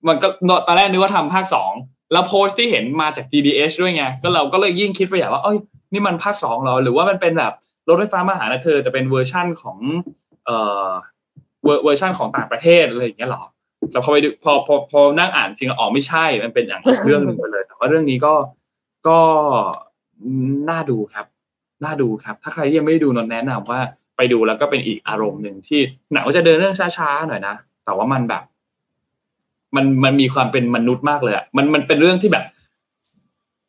มันก็ตอนแรกนึกว่าทำภาคสองแล้วโพสต์ที่เห็นมาจาก จี ดี เอช ด้วยไงก็เราก็เลยยิ่งคิดไปอย่างว่าเอ้ยนี่มันภาคสองเหรอหรือว่ามันเป็นแบบรถไฟฟ้ามาหานะเธอแต่เป็นเวอร์ชั่นของเอ่อเวอร์ชั่นของต่างประเทศอะไรอย่างเงี้ยหรอแต่พอไปดูพอพอพอนั่งอ่านจริงอ๋อไม่ใช่มันเป็นอย่างเรื่องนึงไปเลยแต่ว่าเรื่องนี้ก็ก็น่าดูครับน่าดูครับถ้าใครยังไม่ได้ดูนนแนะนำว่าไปดูแล้วก็เป็นอีกอารมณ์หนึ่งที่หนังก็จะเดินเรื่องช้าๆหน่อยนะแต่ว่ามันแบบมันมันมีความเป็นมนุษย์มากเลยอ่ะมันมันเป็นเรื่องที่แบบ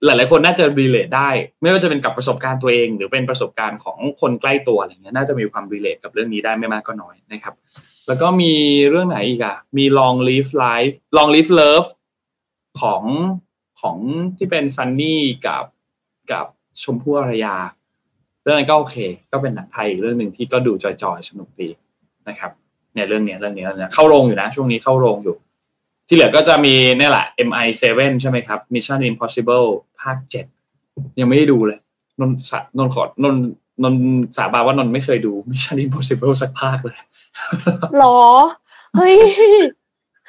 หลายๆคนน่าจะรีเลทได้ไม่ว่าจะเป็นกับประสบการณ์ตัวเองหรือเป็นประสบการณ์ของคนใกล้ตัวอะไรเงี้ยน่าจะมีความรีเลทกับเรื่องนี้ได้ไม่มากก็น้อยนะครับแล้วก็มีเรื่องไหนอีกอะมี Long Live Life Long Live Love ของของที่เป็นซันนี่กับกับชมพู่อารยาเรื่องนั้นก็โอเคก็เป็นหนังไทยเรื่องนึงที่ก็ดูจอยๆสนุกดีนะครับเนี่ยเรื่องเนี้ยเรื่องเนี้ยเนี่ยเข้าโรงอยู่นะช่วงนี้เข้าโรงอยู่ที่เหลือก็จะมีเนี่ยแหละ เอ็ม ไอ เซเว่น ใช่ไหมครับ Mission Impossible ภาคเจ็ดยังไม่ได้ดูเลยนนสะนนขอนนนนสาบานว่านนไม่เคยดู Mission Impossible สักภาคเลยหรอเฮ้ย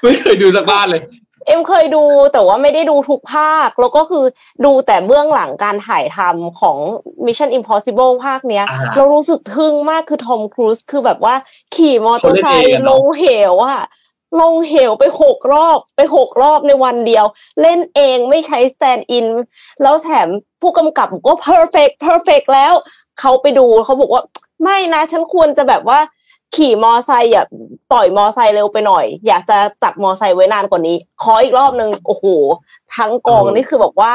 ไม่เคยดูสักภาคเลยเอ็มเคยดูแต่ว่าไม่ได้ดูทุกภาคแล้วก็คือดูแต่เบื้องหลังการถ่ายทำของ Mission Impossible ภาคเนี้ยเรารู้สึกทึ่งมากคือทอมครูซคือแบบว่าขี่มอเตอร์ไซค์ลงเหวอ่ะลงเหวไปหกรอบไปหกรอบในวันเดียวเล่นเองไม่ใช้สแตนด์อินแล้วแถมผู้กำกับก็เพอร์เฟคเพอร์เฟคแล้วเขาไปดูเขาบอกว่าไม่นะฉันควรจะแบบว่าขี่มอไซค์อ่ะปล่อยมอไซค์เร็วไปหน่อยอยากจะจับมอไซค์ไว้นานกว่านี้ขออีกรอบนึงโอ้โหทั้งกองนี่คือแบบว่า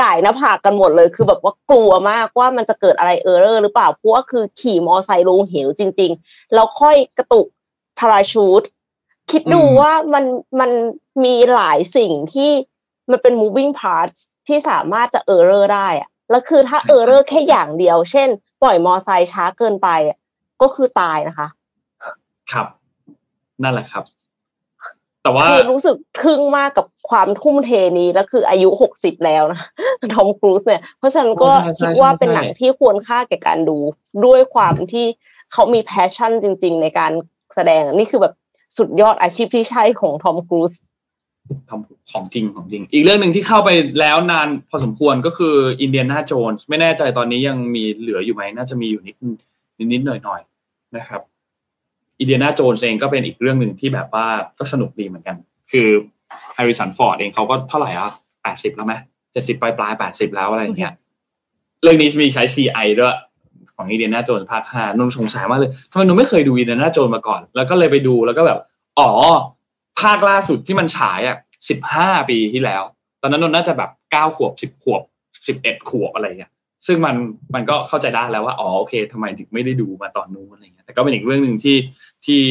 ก่ายหน้าผากกันหมดเลยคือแบบว่ากลัวมากว่ามันจะเกิดอะไรเออร์เรอร์หรือเปล่าเพราะว่าคือขี่มอไซค์ลงเหวจริงๆแล้วค่อยกระตุกพาราชูทคิดดูว่ามันมันมีหลายสิ่งที่มันเป็น moving parts ที่สามารถจะ error ได้อะแล้วคือถ้า error แค่อย่างเดียวเช่นปล่อยมอไซค์ช้าเกินไปก็คือตายนะคะครับนั่นแหละครับแต่ว่ารู้สึกทึ่งมากกับความทุ่มเทนี้แล้วคืออายุหกสิบแล้วนะทอมครูซเนี่ยเพราะฉะนั้นก็คิดว่าเป็นหนังที่ควรค่าแก่การดูด้วยความที่เขามี passion จริงๆในการแสดงนี่คือแบบสุดยอดอาชีพที่ใช่ของทอมครูซทำของจริงของจริงอีกเรื่องหนึ่งที่เข้าไปแล้วนานพอสมควรก็คือ Indiana Jones ไม่แน่ใจตอนนี้ยังมีเหลืออยู่ไหมน่าจะมีอยู่นิดนิดหน่อยๆนะครับ Indiana Jones เองก็เป็นอีกเรื่องหนึ่งที่แบบว่าก็สนุกดีเหมือนกันคือ Harrison Ford เองเขาก็เท่าไหร่อ่ะแปดสิบแล้วมั้ยเจ็ดสิบปลายๆแปดสิบแล้วอะไรอย่างเงี้ยเรื่องนี้มีใช้ ซี ไอ ด้วยของ Indiana Jones ภาคห้านุ่นสงสัยมากเลยทำไมนุ่นไม่เคยดู Indiana Jones มาก่อนแล้วก็เลยไปดูแล้วก็แบบอ๋อภาคล่าสุดที่มันฉายอ่ะสิบห้าปีที่แล้วตอนนั้นนุ่นน่าจะแบบเก้าขวบสิบขวบสิบเอ็ดขวบอะไรเงี้ยซึ่งมันมันก็เข้าใจได้แล้วว่าอ๋อโอเคทำไมถึงไม่ได้ดูมาตอนนู้นอะไรเงี้ยแต่ก็เป็นอีกเรื่องนึงที่ที่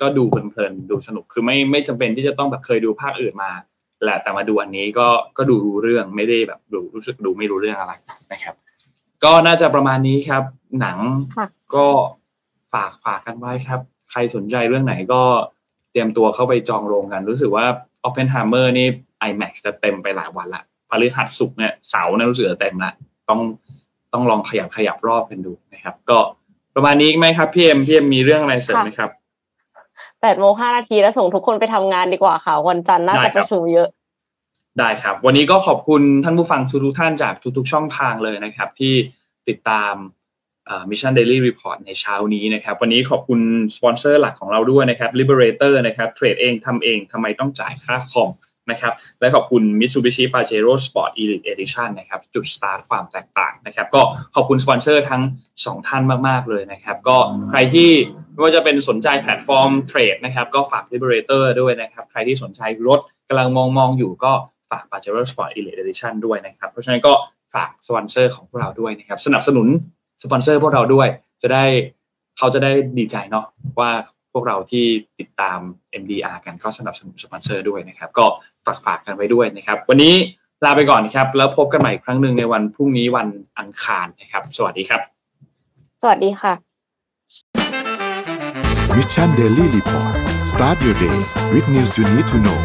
ก็ดูเพลินๆดูสนุกคือไม่ไม่จำเป็นที่จะต้องแบบเคยดูภาคอื่นมาแหละแต่มาดูอันนี้ก็ก็ดูรู้เรื่องไม่ได้แบบดูรู้สึกดูไม่รู้เรื่องอะไรนะครับก็น่าจะประมาณนี้ครับหนังก็ฝากฝากกันไว้ครับใครสนใจเรื่องไหนก็เตรียมตัวเข้าไปจองโรงกันรู้สึกว่า Oppenheimer นี่ IMAX จะเต็มไปหลายวันละพฤหัสศุกร์เนี่ยเสาร์เนี่ยรู้สึกจะเต็มละต้องต้องลองขยับขยับรอบกันดูนะครับก็ประมาณนี้มั้ยครับพี่เอ็มพี่เอ็มมีเรื่องอะไรเสริมมั้ยครับ แปดโมงห้านาที นแล้วส่งทุกคนไปทำงานดีกว่าค่ะวันจันทร์น่าจะประชุมเยอะได้ครับวันนี้ก็ขอบคุณท่านผู้ฟังทุกๆท่านจากทุกๆช่องทางเลยนะครับที่ติดตามMission Daily Report ในเช้านี้นะครับวันนี้ขอบคุณสปอนเซอร์หลักของเราด้วยนะครับ Liberator นะครับเทรดเองทำเองทำไมต้องจ่ายค่าคอมนะครับและขอบคุณ Mitsubishi Pajero Sport Elite Edition นะครับจุดสตาร์ทความแตกต่างนะครับก็ขอบคุณสปอนเซอร์ทั้งสองท่านมากๆเลยนะครับก็ใครที่ไม่ว่าจะเป็นสนใจแพลตฟอร์มเทรดนะครับก็ฝาก Liberator ด้วยนะครับใครที่สนใจรถกำลังมองๆอยู่ก็ฝาก Pajero Sport Elite Edition ด้วยนะครับเพราะฉะนั้นก็ฝากสปอนเซอร์ของพวกเราด้วยนะครับสนับสนุนสปอนเซอร์พวกเราด้วยจะได้เขาจะได้ดีใจเนาะว่าพวกเราที่ติดตาม เอ็ม ดี อาร์ กันก็สนับสนุนสปอนเซอร์ด้วยนะครับก็ฝากฝากกันไว้ด้วยนะครับวันนี้ลาไปก่อนครับแล้วพบกันใหม่อีกครั้งนึงในวันพรุ่งนี้วันอังคารนะครับสวัสดีครับสวัสดีค่ะ Mission Daily Report Start your day with news you need to know